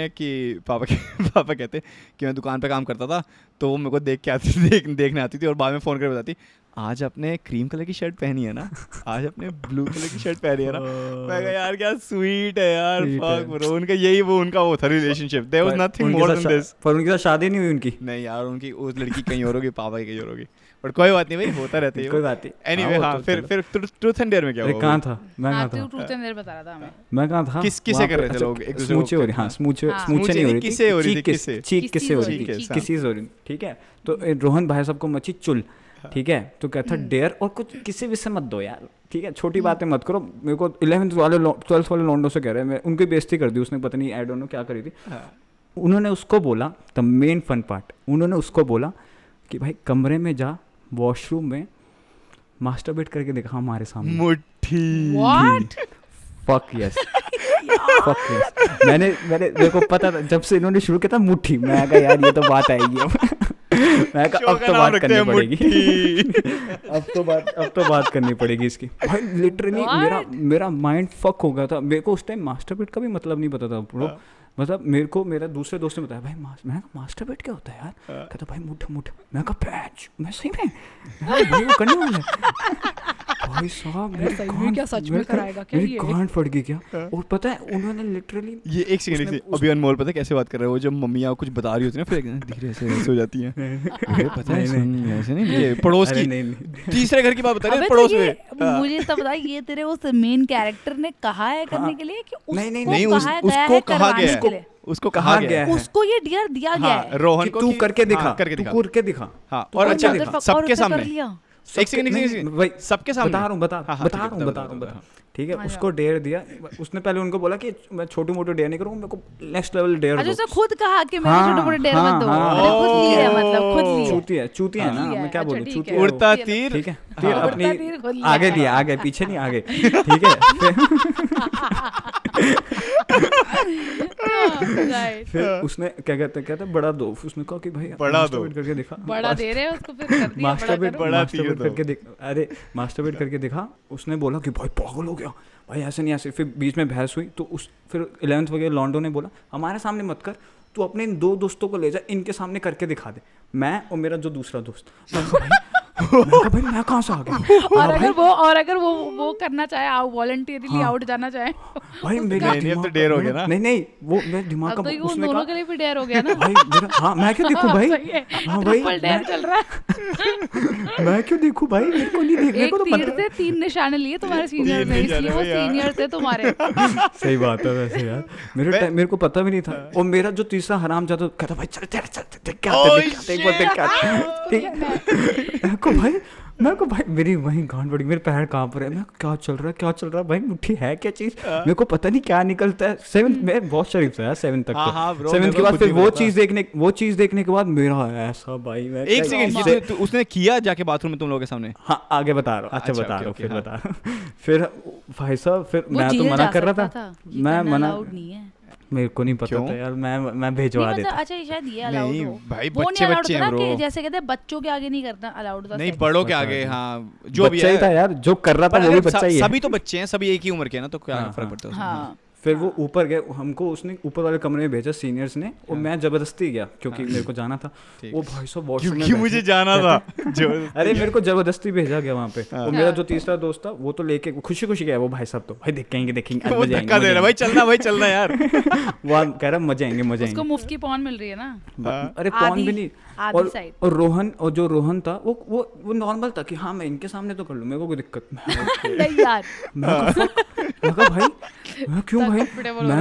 हैं कि पापा कहते कि मैं दुकान पे काम करता था, तो वो मेरे को देखने आती थी और बाद में फ़ोन करके बताती, आज आपने क्रीम कलर की शर्ट पहनी है ना, आज आपने ब्लू कलर की शर्ट पहनी है ना। मैं कहा यार क्या स्वीट है यार, फक ब्रो। उनका यही वो उनका वो था relationship, there was nothing more than this. पर उनके साथ शादी नहीं हुई उनकी, नहीं यार उनकी उस लड़की कहीं और होगी, पापा कहीं और होगी, बट कोई बात नहीं भाई, होता रहता है, कोई बात नहीं। एनीवे हां, फिर ट्रूथ एंड डेयर में क्या हुआ? कहां था मैं? कहां था? ट्रूथ एंड डेयर बता रहा था हमें, मैं कहां था, किस किसे कर रहे थे लोग एक दूसरे को? स्मूचे हो रही, हां स्मूचे नहीं हो रही, किसे हो रही थी, किसे चीक किसे हो रही थी, किसी से हो रही, ठीक है। तो रोहन भाई साहब को मची चुल, ठीक है। तो कहता डेयर और कुछ किसी भी से मत दो यार, ठीक है, छोटी बातें मत करो। मेरे को 12th वाले लॉन्डो से कह रहे हैं, मैं उनकी बेइज्जती कर दी उसने, पता नहीं आई डोंट नो क्या करी थी उन्होंने। उसको बोला द मेन फन पार्ट, उन्होंने उसको बोला कि भाई कमरे में जा, वॉशरूम में मास्टरबेट करके देखा हमारे सामने, मुट्ठी। What fuck yes, fuck yes. मैंने मेरे को पता था जब से इन्होंने शुरू किया था मुट्ठी, मैं कहा यार ये तो बात आएगी, मैं कहा अब तो बात करनी पड़ेगी अब तो बात करनी पड़ेगी इसकी। भाई लिटरली मेरा माइंड फक हो गया था। मेरे को उस टाइम मास्टरबेट का भी मतलब नहीं पता था, मतलब मेरे को मेरा दूसरे दोस्त ने बताया भाई मैंने कहा मास्टरबेट क्या होता है यार, कहता तो भाई मुठा मुठा, मैंने कहा पैच मैं सही में वो करने वाला भाई साहब मैं क्या सच में कराएगा क्या ये कान फट गई क्या। और पता है उन्होंने लिटरली ये एक सेकंड से अभी अनमोल पता है कैसे बात कर रहा है, वो जब मम्मियाँ कुछ बता रही होती है ना फिर एकदम धीरे से ऐसे हो जाती है, पता है ऐसे नहीं ये पड़ोस की तीसरे घर की बात बता रही है पड़ोस में। मुझे तब पता ये तेरे उस मेन कैरेक्टर ने कहा है करने के लिए कि उसको कहा गया उसको कहा गया है उसको ये डियर दिया गया है रोहन को तू करके दिखा करके दिखा और अच्छा दिखा सबके सामने सबके सामने बता रहा हूँ ठीक है उसको डेयर दिया। उसने पहले उनको बोला कि मैं छोटे मोटे डेयर नहीं करूँगा, मेरे को नेक्स्ट लेवल डेयर दो। अच्छा खुद कहा कि मैं छोटे मोटे डेयर मत दो, खुद लिया मतलब खुद लिया चूतिया है ना मैं क्या बोलूँ चूतिया उड़ता तीर ठीक है तीर अपनी आगे लिया आगे पीछे नहीं आगे ठीक है। फिर उसने क्या कहते हैं बड़ा दो, उसने कहा कि भाई मास्टरबेट करके दिखा बड़ा दे रहे हैं उसको फिर मास्टरबेट करके दिखा अरे मास्टरबेट करके दिखा। उसने बोला कि भाई पागल हो गया भाई ऐसे नहीं ऐसे। फिर बीच में बहस हुई तो उस फिर 11th वगैरह लॉन्डो ने बोला हमारे सामने मत कर, तू अपने इन दो दोस्तों को ले जा इनके सामने करके दिखा दे। मैं और मेरा जो दूसरा दोस्त भाई मैं कहाँ से आ गया। और अगर वो करना चाहे आओ वॉलंटियरली आउट जाना चाहे भाई मेरे डेयर हो गया ना। नहीं वो मेरे दिमाग का दोनों के लिए भी डेयर हो गया ना भाई। हाँ मैं क्यों देखूं भाई, हाँ भाई मैं क्यों देखूं भाई, मेरे को नहीं देखने को तो पता है। 3 निशाने लिए तुम्हारे सीनियर में, इसलिए वो सीनियर थे तुम्हारे। सही बात है वैसे यार, मेरे को पता भी नहीं था। और मेरा जो तीसरा हरामजादा कहता भाई चल तेरा चल देख क्या देख भाई भाई मेरी वही गांड पड़ी, मेरे पैर कांप रहे हैं। मैं क्या चल रहा भाई, मुट्ठी है क्या चीज, मेरे को पता नहीं क्या निकलता है। 7th में बहुत शरीफ था यार, 7th तक तो 7th के बाद फिर वो चीज देखने के बाद मेरा ऐसा भाई मैं एक सेकंड उसने किया जाके बाथरूम में तुम लोगों के सामने। हाँ आगे बता रहा हूँ, अच्छा बता रहा हूँ फिर बता रहा हूँ। फिर भाई साहब फिर मैं तो मना कर रहा था, मैं मना मेरे को नहीं पता था यार, मैं भेजवा देता। अच्छा शायद ये अलाउड हो भाई, बच्चे हैं ब्रो, जैसे कहते हैं बच्चों के आगे नहीं करना अलाउड था, नहीं बड़ों के आगे। हाँ जो भी है था यार, जो कर रहा था वो भी बच्चा ही है, सभी तो बच्चे हैं, सभी एक ही उम्र के हैं ना, तो क्या फर्क पड़ता है। फिर वो ऊपर गए, हमको उसने ऊपर वाले कमरे में भेजा सीनियर्स ने, और मैं जबरदस्ती गया क्योंकि मेरे को जाना था। वो भाई साहब वॉशरूम में मुझे जाना था, अरे मेरे को जबरदस्ती भेजा गया वहाँ पे। और मेरा जो तीसरा दोस्त था वो तो लेके खुशी खुशी गया, वो भाई साहब तो भाई देखेंगे भाई चलना यार, वो कह रहा मजे आएंगे मजे आएंगे। मुफ्त की पॉन मिल रही है ना, अरे पॉन भी नहीं। और रोहन, और जो रोहन था वो नॉर्मल था कि हाँ मैं इनके सामने तो कर लूँ, मेरे को कोई दिक्कत नहीं यार। भाई क्यों मैं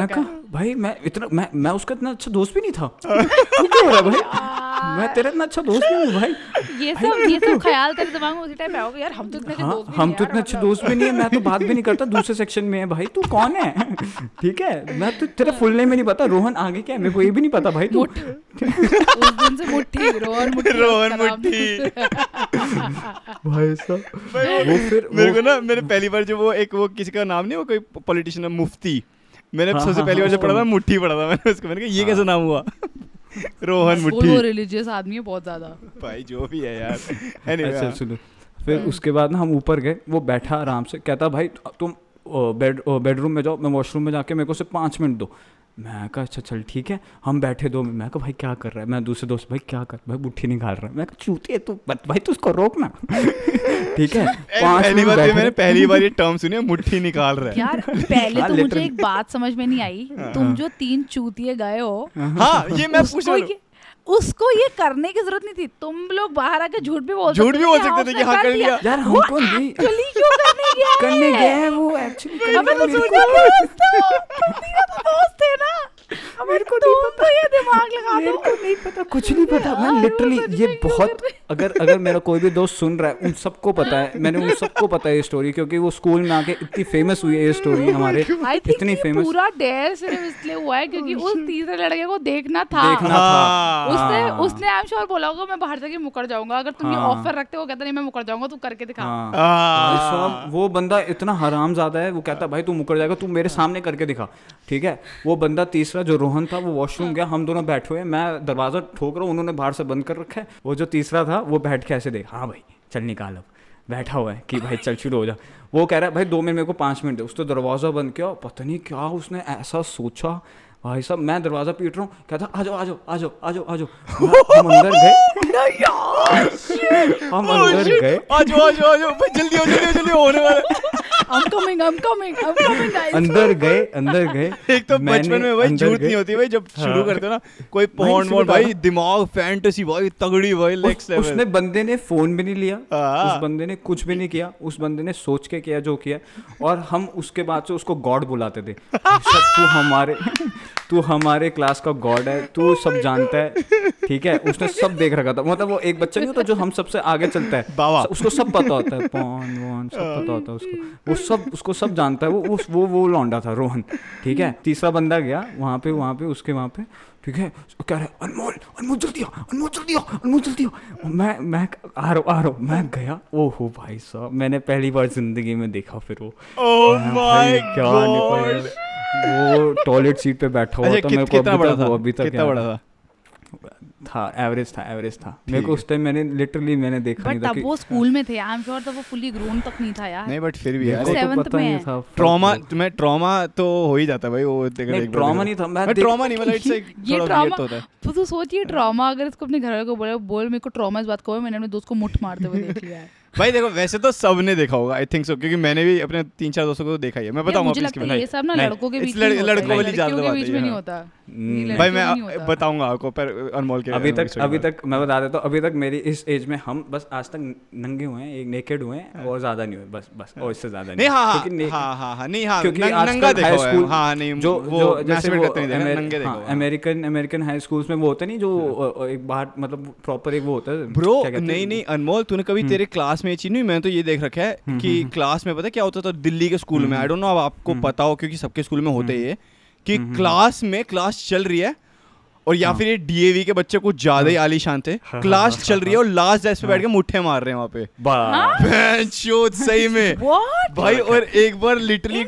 कहा भाई मैं उसका इतना अच्छा दोस्त भी नहीं था। हो रहा भाई, मैं तेरा इतना अच्छा दोस्त नहीं हूँ भाई। ये सब ख्याल तेरे दिमाग में उसी टाइम आओगे यार, हम तो इतने अच्छे दोस्त भी नहीं है, मैं तो बात भी नहीं करता, दूसरे सेक्शन में है भाई, तू कौन है ठीक है। मैं तो तेरा फुल नेम में नहीं पता, रोहन आगे क्या है मेरे को ये भी नहीं पता भाई। तू मेरे पहली बार जो वो एक वो किसी का नाम नहीं, वो कोई पॉलिटिशियन मुफ्ती, मैंने सबसे पहली बार जब पढ़ा था मुट्ठी पढ़ा था मैंने उसको, मैंने कहा ये कैसा नाम हुआ रोहन मुट्ठी। वो रिलीजियस आदमी है बहुत ज्यादा भाई, जो भी है यार anyway, सुनो। फिर उसके बाद ना हम ऊपर गए, वो बैठा आराम से, कहता भाई तुम बेडरूम में जाओ, मैं वॉशरूम में जाके मेरे को सिर्फ 5 मिनट दो। मैं कहा अच्छा चल ठीक है। हम बैठे 2 मिनट, मैं कहा भाई क्या कर रहा है, मैं दूसरे दोस्त भाई क्या कर भाई मुट्ठी निकाल रहा है, मैं कहा चूती है तू भाई तू उसको रोक ना ठीक है। मैंने पहली बार ये टर्म सुनी, मुट्ठी निकाल रहा है यार। पहले तो मुझे एक बात समझ में नहीं आई, तुम जो 3 चूतिए गए हो, हाँ ये मैं पूछ रहा हूँ, उसको ये करने की जरूरत नहीं थी। तुम लोग बाहर आके झूठ भी बोल सकते थे कि हाँ कर लिया यार, हमको नहीं करने गया है वो एक्चुअली। अबे तो दोस्त थे ना, मेरे को नहीं पता, ये दिमाग लगा दो, मेरे को नहीं पता, कुछ नहीं पता। मैं लिटरली ये बहुत अगर मेरा कोई भी दोस्त सुन रहा है, उन सबको पता है, मैंने उन सबको पता है ये स्टोरी, क्योंकि वो स्कूल में आके इतनी फेमस हुई है ये स्टोरी हमारे, इतनी फेमस। पूरा डेयर सिर्फ इसलिए हुआ है क्योंकि उस तीसरे लड़के को देखना था। उसने आई एम श्योर बोला होगा मैं बाहर जाके मुकर जाऊंगा अगर तुम ये ऑफर रखते हो, कहता नहीं मैं मुकर जाऊंगा, तू करके दिखा। वो बंदा इतना हरामजादा है, वो कहता भाई तू मुकर जाएगा, तू मेरे सामने करके दिखा ठीक है। वो बंदा तीसरा जो रोहन था वो वॉशरूम गया, हम दोनों बैठे हुए, मैं दरवाजा ठोक रहा हूँ, उन्होंने बाहर से बंद कर रखा है। वो जो तीसरा था वो बैठ के ऐसे देखा, हाँ भाई चल निकाल, अब बैठा हुआ है कि भाई चल शुरू हो जा। वो कह रहा है भाई 2 मिनट मेरे को 5 मिनट दे, उसने दरवाजा बंद किया, पता नहीं क्या उसने ऐसा सोचा भाई साहब मैं दरवाजा पीट रहा हूँ, कहता आ जाओ आ जाओ आ जाओ आ जाओ आ जाओ। हम अंदर गए, हम अंदर गए, आ जाओ आ जाओ आ जाओ भाई जल्दी हो जल्दी जल्दी होने वाला है। अंदर गए एक तो बचपन में भाई झूठ नहीं होती भाई जब शुरू करते हो ना कोई पॉर्न वॉर्न भाई दिमाग फैंटेसी भाई तगड़ी भाई नेक्स्ट लेवल। उसने बंदे ने फोन भी नहीं लिया, उस बंदे ने कुछ भी नहीं किया, उस बंदे ने सोच के किया जो किया। और हम उसके बाद से उसको गॉड बुलाते थे, तू हमारे क्लास का गॉड है, तू सब जानता है, ठीक है। उसने सब देख रखा था, मतलब वो एक बच्चा नहीं होता जो हम सबसे आगे चलता है, उसको सब पता होता है, पॉर्न वॉर्न सब पता होता है उसको, उसको सब जानता है। वो लौंडा था रोहन, ठीक है। तीसरा बंदा गया वहाँ पे उसके वहाँ पे, ठीक है, कह रहा है अनमोल जल्दी आओ। मैं आ रहा हूँ। मैं गया, ओहो भाई साहब मैंने पहली बार जिंदगी में देखा फिर वो वो टॉयलेट सीट पे बैठा हुआ था। मेरे को अभी तक एवरेज था मेरे को उस टाइम। मैंने लिटरली मैंने देखा नहीं था, बट तब वो स्कूल में थे, आई एम श्योर तब वो फुली ग्रोन तक नहीं था यार। नहीं बट फिर भी यार तो पता नहीं था, ट्रॉमा तो हो ही जाता भाई वो। नहीं ट्रॉमा नहीं था, मैं ट्रॉमा नहीं, मतलब इट्स एक थोड़ा वियर्ड होता है। तो तू सोचिए ट्रॉमा, अगर इसको अपने घर वालों को बोल मेरे को ट्रॉमा इस बात को, मैंने अपने दोस्त को मुठ मारते हुए देख लिया है भाई। देखो वैसे तो सबने देखा होगा आई थिंक सो, क्योंकि मैंने भी अपने 3-4 दोस्तों को देखा ही है। मैं बताऊं आपको इसकी भाई, ये सब ना लड़कों के बीच में होता है, लड़कों वाली ज्यादा बात है भाई। मैं बताऊंगा आपको पर अनमोल के अभी तक मैं बता देता हूं। अभी तक मेरी इस एज में हम बस आज तक नंगे हुए हैं, एक नेकेड हुए हैं और ज्यादा नहीं हुए, बस और इससे ज्यादा नहीं। हां क्योंकि नंगा देखो हां नहीं जो जैसे नंगे देखो अमेरिकन हाई स्कूल्स में वो होते नहीं जो एक बाहर मतलब प्रॉपर एक वो होता है ब्रो। नहीं अनमोल तूने कभी तेरे क्लास में चीज नहीं, मैंने तो ये देख रखा है कि क्लास में पता क्या होता था दिल्ली के स्कूल में, आई डोंट नो अब आपको पता हो क्योंकि सबके स्कूल में होते ही है कि क्लास चल रही है और या फिर ये DAV के बच्चे कुछ ज्यादा ही आलीशान थे, क्लास चल रही है और लास्ट डेस्क पे बैठ के मुट्ठे मार रहे हैं वहाँ पे सही में भाई। और एक बार लिटरली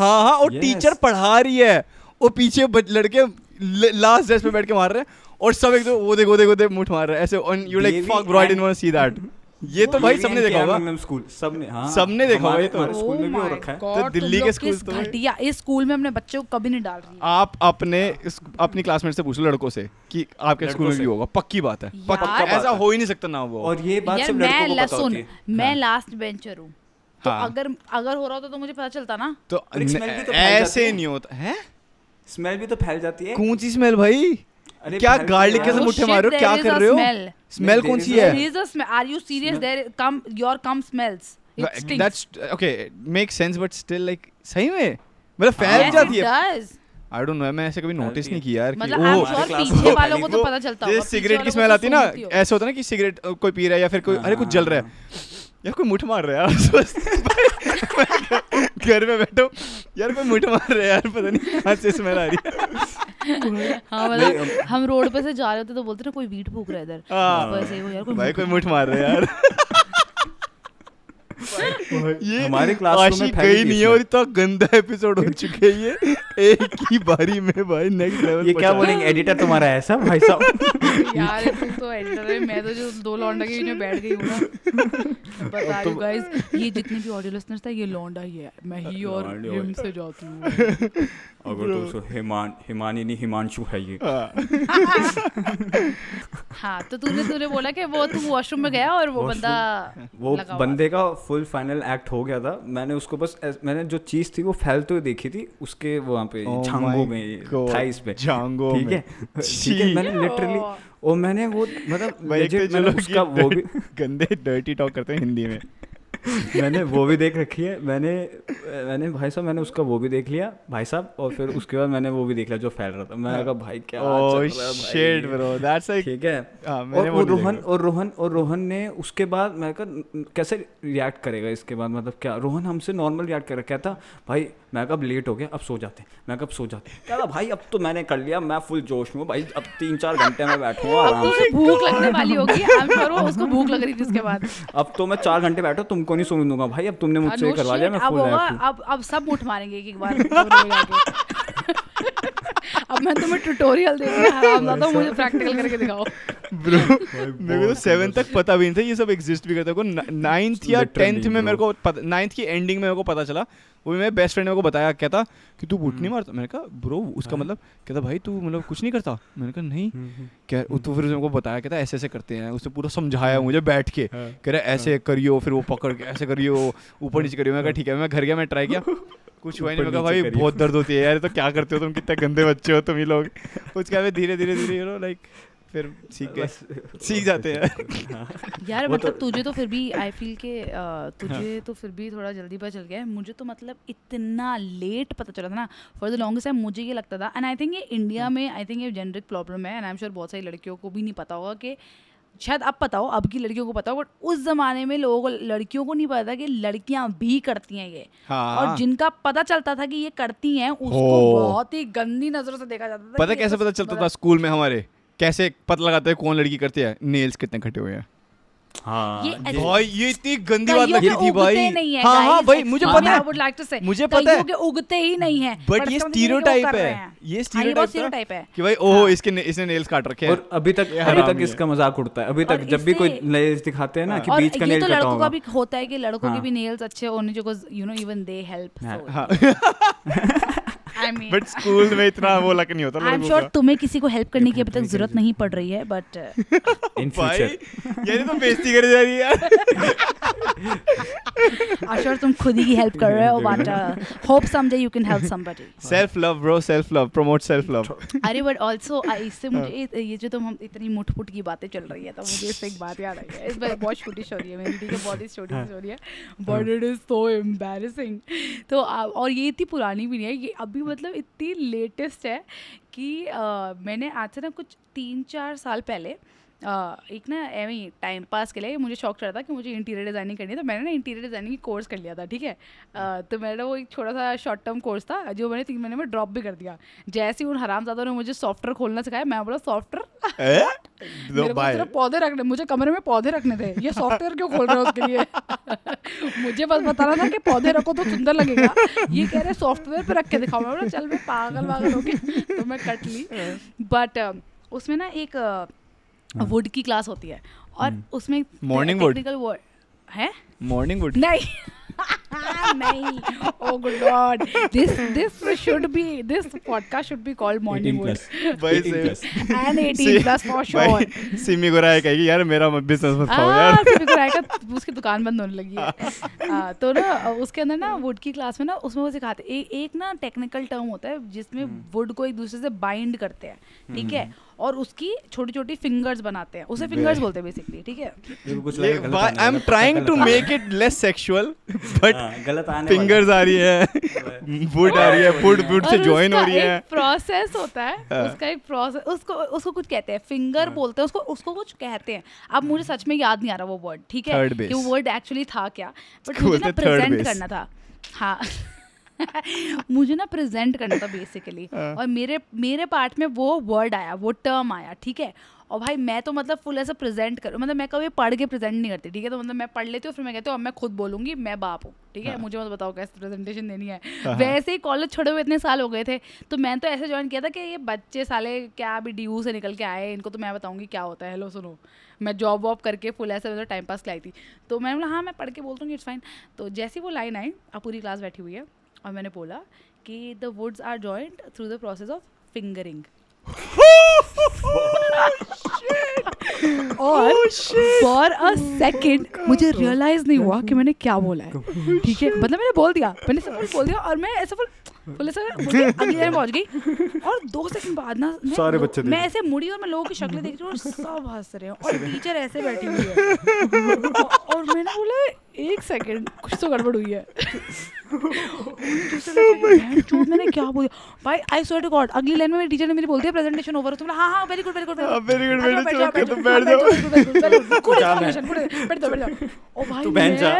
हाँ और टीचर पढ़ा रही है और पीछे लड़के लास्ट डेस्क पे बैठ के मार रहे हैं और सब एक वो देखो मुठ मार रहे हैं ऐसे। ये तो भाई सबने देखा होगा स्कूल, सबने देखा होगा, ये तो स्कूल में भी हो रखा है। तो दिल्ली के स्कूल तो घटिया, इस स्कूल में अपने बच्चों को कभी नहीं डाल रही। आप अपनी क्लासमेट से पूछ लो लड़कों से कि आपके स्कूल में भी होगा, पक्की बात है, ऐसा हो ही नहीं सकता ना वो। और ये बात सब लड़कों को पता होती है। मैं लास्ट बेंचर हूँ तो अगर हो रहा होता तो मुझे पता चलता ना, तो ऐसे नहीं होता है। स्मेल भी तो फैल जाती है, कौन सी स्मेल भाई? क्या गार्लिक के साथ मुट्ठे मार रहे हो, क्या कर रहे हो? स्मेल कौन सी है? Are you serious? There come your come smells, that's okay make sense but still like सही में मतलब फैल जाती है। आई डोंट नो, मैं ऐसे कभी नोटिस नहीं किया यार। मतलब आई एम श्योर पीछे वालों को तो पता चलता होगा। सिगरेट की स्मेल आती है ना, ऐसा होता है ना कि सिगरेट कोई पी रहा है या फिर कोई अरे कुछ जल रहा है यार, कोई मुठ मार रहा है यार, घर में बैठो यार कोई मुठ मार रहा है यार, पता नहीं कहाँ से स्मेल आ रही है। हाँ मतलब हम रोड पे से जा रहे होते तो बोलते ना कोई वीट फूक रहा है इधर भाई, कोई मुठ मार रहा है यार। ये हमारे क्लास में गई नहीं है और इतना गंदा एपिसोड हो चुके ये एक ही बारी में भाई, नेक्स्ट लेवल। ये क्या बोलेंगे एडिटर तुम्हारा ऐसा भाई साहब? यार तू तो एडिटर है, मैं तो जो दो लौंडा के बीच में बैठ गई हूं ना, बता दो गाइस ये जितने भी ऑडियो लिसनर्स थे ये लौंडा ही है, मैं ही और हिम से जाती हूं। अगर तो सो हिमानी नहीं हिमांशु है ये। हां तो तूने बोला कि वो तू वॉशरूम में गया और वो बंदे का फुल फाइनल एक्ट हो गया था। मैंने उसको बस मैंने जो चीज थी वो फैलते हुए देखी थी उसके वहाँ पे झांगो में, थाइस पे, ठीक है ठीक है। मैंने लिटरली और मैंने वो मतलब मैंने उसका वो भी गंदे डर्टी टॉक करते हैं हिंदी में, मैंने वो भी देख रखी है। मैंने भाई साहब मैंने उसका वो भी देख लिया भाई साहब, और फिर उसके बाद मैंने वो भी देख लिया जो फैल रहा था। मैंने कहा भाई क्या शेड ब्रो, दैट्स लाइक ठीक है। और रोहन ने उसके बाद मैं कहा कैसे रिएक्ट करेगा इसके बाद, मतलब क्या रोहन हमसे नॉर्मल रिएक्ट कर रहा था भाई। मैं कहा अब लेट हो गया, अब सो जाते। क्या था भाई अब तो मैंने कर लिया, मैं फुल जोश में भाई, अब 3-4 घंटे में बैठूंगा आराम से, भूख लगने वाली होगी आई एम श्योर। उसको भूख लग रही थी उसके बाद, अब तो मैं 4 घंटे बैठा तुमको नहीं सुन दूंगा भाई, अब तुमने मुझसे करवा लिया मैं फुल एक्ट। अब सब मुठ मारेंगे एक बार अब मैं तुम्हें ट्यूटोरियल देंगे, मुझे प्रैक्टिकल करके दिखाओ। ब्रो मेरे को 7 तक पता भी नहीं था ये सब एग्जिस्ट भी करता है। 9th या 10th में मेरे को 9th की एंडिंग में मेरे को पता चला। वो मेरे बेस्ट फ्रेंड ने मेरे को बताया, कहता कि तू बूट नहीं मारता। मैंने कहा ब्रो उसका मतलब, कहता भाई तू मतलब कुछ नहीं करता। मैंने कहा नहीं। कह तो फिर उसने मेरे को बताया, कहता ऐसे ऐसे करते हैं। उसने पूरा समझाया मुझे बैठ के, कह रहा ऐसे करियो फिर वो पकड़ के ऐसे करियो ऊपर नीचे करियो। मैं कहा ठीक है। मैं घर गया, मैं ट्राई किया, कुछ हुआ नहीं। मैं कहा भाई बहुत दर्द होती है यार, तो क्या करते हो तुम, कितने गंदे बच्चे हो तुम ही लोग। उसके बाद धीरे धीरे धीरे यू नो लाइक फिर सीख जाते हैं यार। मतलब तुझे तो फिर भी आई फील के तुझे तो फिर भी थोड़ा जल्दी पता चल गया है। मुझे तो मतलब इतना लेट पता चला था ना, फॉर द लॉन्गेस्ट टाइम मुझे ये लगता था। एंड आई थिंक ये इंडिया में आई थिंक ये जेनरिक प्रॉब्लम है। एंड आई एम श्योर बहुत सारी लड़कियों को भी नहीं पता होगा, कि शायद अब पता हो, अब की लड़कियों को पता हो, बट उस जमाने में लोगों को लड़कियों को नहीं पता था कि लड़कियां भी करती हैं ये। हाँ। और जिनका पता चलता था कि ये करती हैं उसको बहुत ही गंदी नजरों से देखा जाता था। पता कैसे पता चलता था? स्कूल में हमारे कैसे पता लगाते हैं कौन लड़की करती है? नेल्स कितने कटे हुए हैं। हाँ, ये इतनी गंदी बात लगी थी भाई। हाँ हाँ भाई, मुझे पता है, मुझे पता है उगते ही नहीं है, बट ये स्टीरियोटाइप है, ये स्टीरियोटाइप है कि भाई ओहो इसने नेल्स काट रखे हैं। और अभी तक इसका मजाक उड़ता है। अभी तक जब भी कोई नेल्स दिखाते हैं ना कि बीच का नेल कटा होगा। लड़कों का भी होता है कि लड़कों के भी नेल्स अच्छे होने चाहिए, you know even they help. But school में इतना वो लक नहीं होता। आई एम श्योर तुम्हें किसी को हेल्प करने की अभी तक जरूरत नहीं पड़ रही है, बट इन फ्यूचर यानी तुम बेइज्जती कर जा रही है यार। आई श्योर तुम खुद ही हेल्प कर रहे हो, but hope someday you can help somebody. Self love bro, self love, promote self love. अरे बट आल्सो इससे मुझे ये जो तुम इतनी मुठपुट की बातें चल रही है, तो मुझे इससे एक बात याद आई है। इस बार बहुत छोटी स्टोरी है मेरी, ठीक है, बहुत ही छोटी स्टोरी है, but it is so embarrassing. तो और ये इतनी पुरानी भी नहीं है, ये अभी मतलब इतनी लेटेस्ट है कि मैंने आज से ना कुछ 3-4 साल पहले एक ना एवं टाइम पास के लिए मुझे शौक चढ़ा था कि मुझे इंटीरियर डिज़ाइनिंग करनी है। तो मैंने ना इंटीरियर डिज़ाइनिंग की कोर्स कर लिया था, ठीक है। तो मेरा वो एक छोटा सा शॉर्ट टर्म कोर्स था जो मैंने 3 महीने में ड्रॉप भी कर दिया। जैसे ही उन हरामजादों ने मुझे सॉफ्टवेयर खोलना सिखाया, मैं बोला सॉफ्टवेयर पौधे रखने, मुझे कमरे में पौधे रखने थे, ये सॉफ्टवेयर क्यों खोल रहे हो उसके लिए? मुझे बस बताना था कि पौधे रखो तो सुंदर लगेगा, ये कह रहे सॉफ्टवेयर पे रख के दिखाओ। मैं बोला चल मैं पागल वागल हो गई, तो मैं कट ली। बट उसमें ना एक वुड की क्लास होती है, और उसमें मॉर्निंग वुड है, मॉर्निंग वुड नहीं नहीं, oh good lord, this should be, this podcast should be called morning wood and 18 plus for sure. Simi गुराय कहेगी यार मेरा बिजनेस मत खाओ यार। सिमी गुराय का उसकी दुकान बंद होने लगी है। तो ना उसके अंदर ना वुड की क्लास में ना उसमें वो सिखाते एक ना टेक्निकल टर्म होता है जिसमें वुड को एक दूसरे से बाइंड करते हैं, ठीक है, और उसकी छोटी छोटी फिंगर्स बनाते हैं, उसे फिंगर्स बोलते हैं बेसिकली, ठीक है। I am trying to make it less sexual, but गलत आने फिंगर्स आ रही है, वुड आ रही है, वुड से जॉइन हो रही है। प्रोसेस होता है उसका, एक प्रोसेस, उसको कुछ कहते हैं, फिंगर बोलते हैं उसको कुछ कहते हैं। अब मुझे सच में याद नहीं आ रहा वो वर्ड, ठीक है, कि वो वर्ड एक्चुअली था क्या, बट मुझे ना प्रेजेंट करना था। हाँ मुझे ना प्रेजेंट करना था बेसिकली, और मेरे पार्ट में वो वर्ड आया, वो टर्म आया, ठीक है। और भाई मैं तो मतलब फुल ऐसा प्रेजेंट करूँ, मतलब मैं कभी पढ़ के प्रेजेंट नहीं करती, ठीक है। तो मतलब मैं पढ़ लेती हूँ, फिर मैं कहती हूँ अब मैं खुद बोलूँगी, मैं बाप हूँ, ठीक है, मुझे मत बताओ कैसे प्रेजेंटेशन देनी है। वैसे ही कॉलेज छोड़े हुए इतने साल हो गए थे, तो मैंने तो ऐसे ज्वाइन किया था कि ये बच्चे साले क्या अभी DU से निकल के आए, इनको तो मैं बताऊँगी क्या होता है। हेलो सुनो, मैं जॉब वॉब करके फुल ऐसे मतलब टाइम पास लाई थी। तो मैंने बोला हाँ मैं पढ़ के बोल दूँगी, इट्स फाइन। तो जैसी वो लाइन आई, अब पूरी क्लास बैठी हुई है, और मैंने बोला कि the woods are joint through the process of fingering. और फॉर अ सेकेंड मुझे रियलाइज नहीं हुआ कि मैंने क्या बोला है, ठीक है, मतलब मैंने बोल दिया, मैंने सब कुछ बोल दिया, और मैं ऐसा बोले सर मुझे अगली लाइन पहुंच गई, और 2 सेकंड बाद ना सारे बच्चे मैं ऐसे मुड़ी और मैं लोगों की शक्लें देख रही हूँ और सब हंस रहे हैं, और टीचर ऐसे बैठी हुई है, और मैंने बोला 1 सेकेंड कुछ तो गड़बड़ हुई है। मैंने क्या बोला भाई, आई स्वेयर टू गॉड, अगली लाइन में टीचर ने मेरी बोलती है प्रेजेंटेशन ओवर, तो बोला हाँ very good very good very good बैठ जाओ।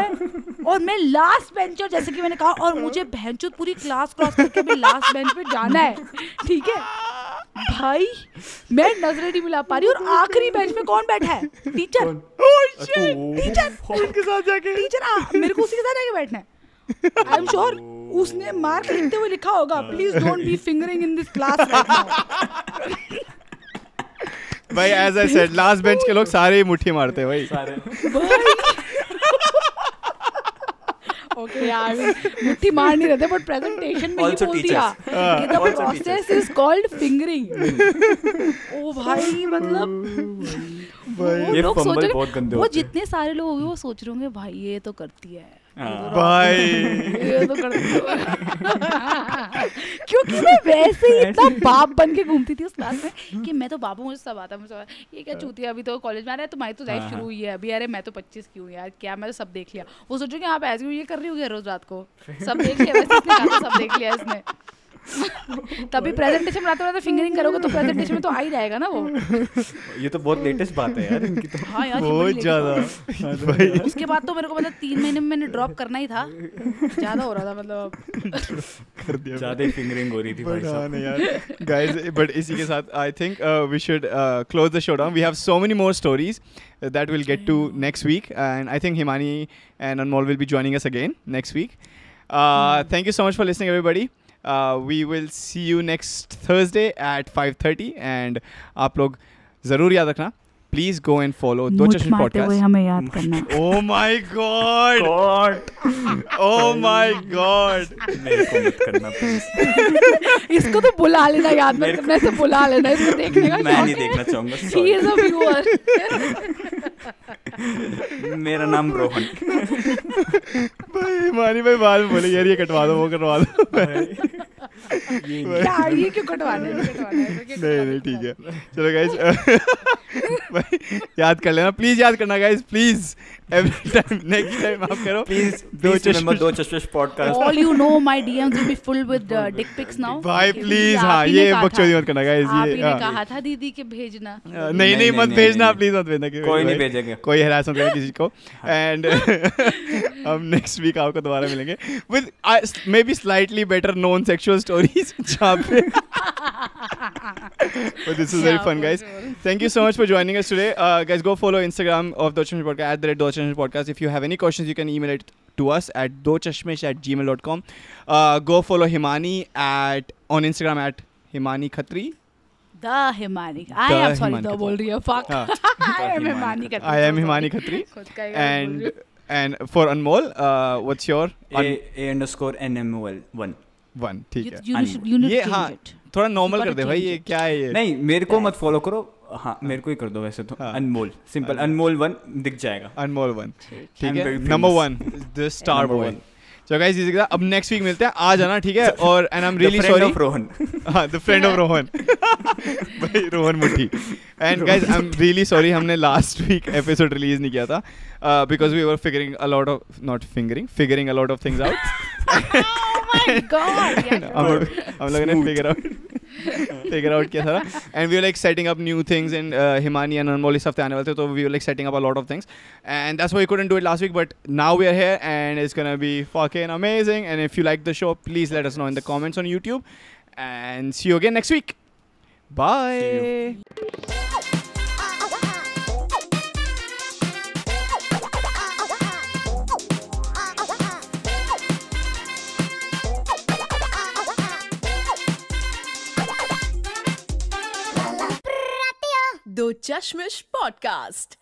और मैं लास्ट बेंचर जैसे कि मैंने कहा, और मुझे बहनचोद पूरी क्लास क्रॉस करके भी लास्ट बेंच पे जाना है, ठीक है भाई, मैं नजरें नहीं मिला पा रही, और आखिरी बेंच पे कौन बैठा है? टीचर। उनके साथ जाके टीचर, मेरे को उसी के साथ जाके बैठना है। आई एम श्योर उसने मार्क लिखते हुए लिखा होगा, please don't be fingering in this class right now. भाई as I said last bench के लोग सारे ही मुट्ठी मारते हैं भाई ओके यार मुट्ठी मार नहीं रहते बट प्रेजेंटेशन में ही बोल दिया कि the process is called fingering ओ भाई मतलब ये फंबल बहुत गंदे होते हैं वो जितने सारे लोग होंगे वो सोच रहे होंगे भाई ये तो करती है भाई ये तो करती है क्योंकि मैं वैसे ही इतना बाप बन के घूमती थी उस क्लास में कि मैं तो बाबू मुझे सब आता मुझे ये क्या चूतिया अभी तो कॉलेज में आ रहा है तुम्हारी तो लाइफ शुरू हुई है अभी अरे मैं तो 25 की हूँ यार क्या मैं तो सब देख लिया वो सोचो कि आप ऐसे ये कर रही होगी रोज रात को सब देख लिया सब देख लिया इसने तभी प्रेजेंटेशन बनाते बनाते फिंगरिंग करोगे तो प्रेजेंटेशन में तो आ ही जाएगा ना वो ये तो बहुत लेटेस्ट बात है यार इनकी तो हाँ यार बहुत ज्यादा उसके बाद तो मेरे को मतलब 3 महीने में मैंने ड्रॉप करना ही था ज्यादा हो रहा था मतलब कर दिया ज्यादा फिंगरिंग हो रही थी भाई साहब यार गाइस बट इसी के साथ I think we should close the show down we have so many more stories that will get to next week and I think Himani and Anmol will be joining us again next week thank you so much for listening everybody we will see you next Thursday at 5:30 and आप लोग ज़रूर याद रखना please go and follow Dua Chashmesh Podcast oh my god oh my god मेरे को मत करना please इसको तो बुला लेना याद मत करना ऐसे बुला लेना इसको देखने का मैं नहीं देखना चाहूँगा he is a viewer मेरा नाम रोहन भाई मानी भाई बाद में बोले यार ये कटवा दो वो करवा दो यार ये क्यों कटवाना नहीं ठीक है चलो गाइस याद कर लेना प्लीज याद करना guys please every time next time आप करो प्लीज दो चश्मेश podcast all you know my DMs will be full with dick pics now भाई प्लीज हां ये बकचोदी मत करना गाइस ये आपने कहा था दीदी के भेजना नहीं नहीं मत भेजना प्लीज मत भेजना कोई नहीं भेजेगा कोई हैरास मत करना किसी को एंड हम नेक्स्ट वीक आपको दोबारा मिलेंगे with may be slightly better non sexual stories जहां पे but this is very fun guys thank you so much for joining us today guys go follow Instagram of Dua Chashmesh Podcast @DuaChashmeshPodcast if you have any questions you can email it to us at duachashmesh@gmail.com go follow Himani on Instagram at Himani Khatri the Himani I am sorry the बोल रही है fuck I am Himani Khatri and for Anmol what's your A_NMOL 1 1 ठीक है थोड़ा normal कर दे भाई ये क्या है ये नहीं मेरे को मत फॉलो करो हाँ मेरे को ही कर दो वैसे तो अनमोल सिंपल अनमोल 1 दिख जाएगा अनमोल 1 ठीक है number 1 the star boy so guys इसी के साथ अब नेक्स्ट वीक मिलते हैं आ जाना ठीक है और and I am really sorry the friend of Rohan भाई रोहन मुठी and guys I am really sorry हमने लास्ट वीक एपिसोड रिलीज नहीं किया था because we were figuring a lot of things out Dua Chashmesh Podcast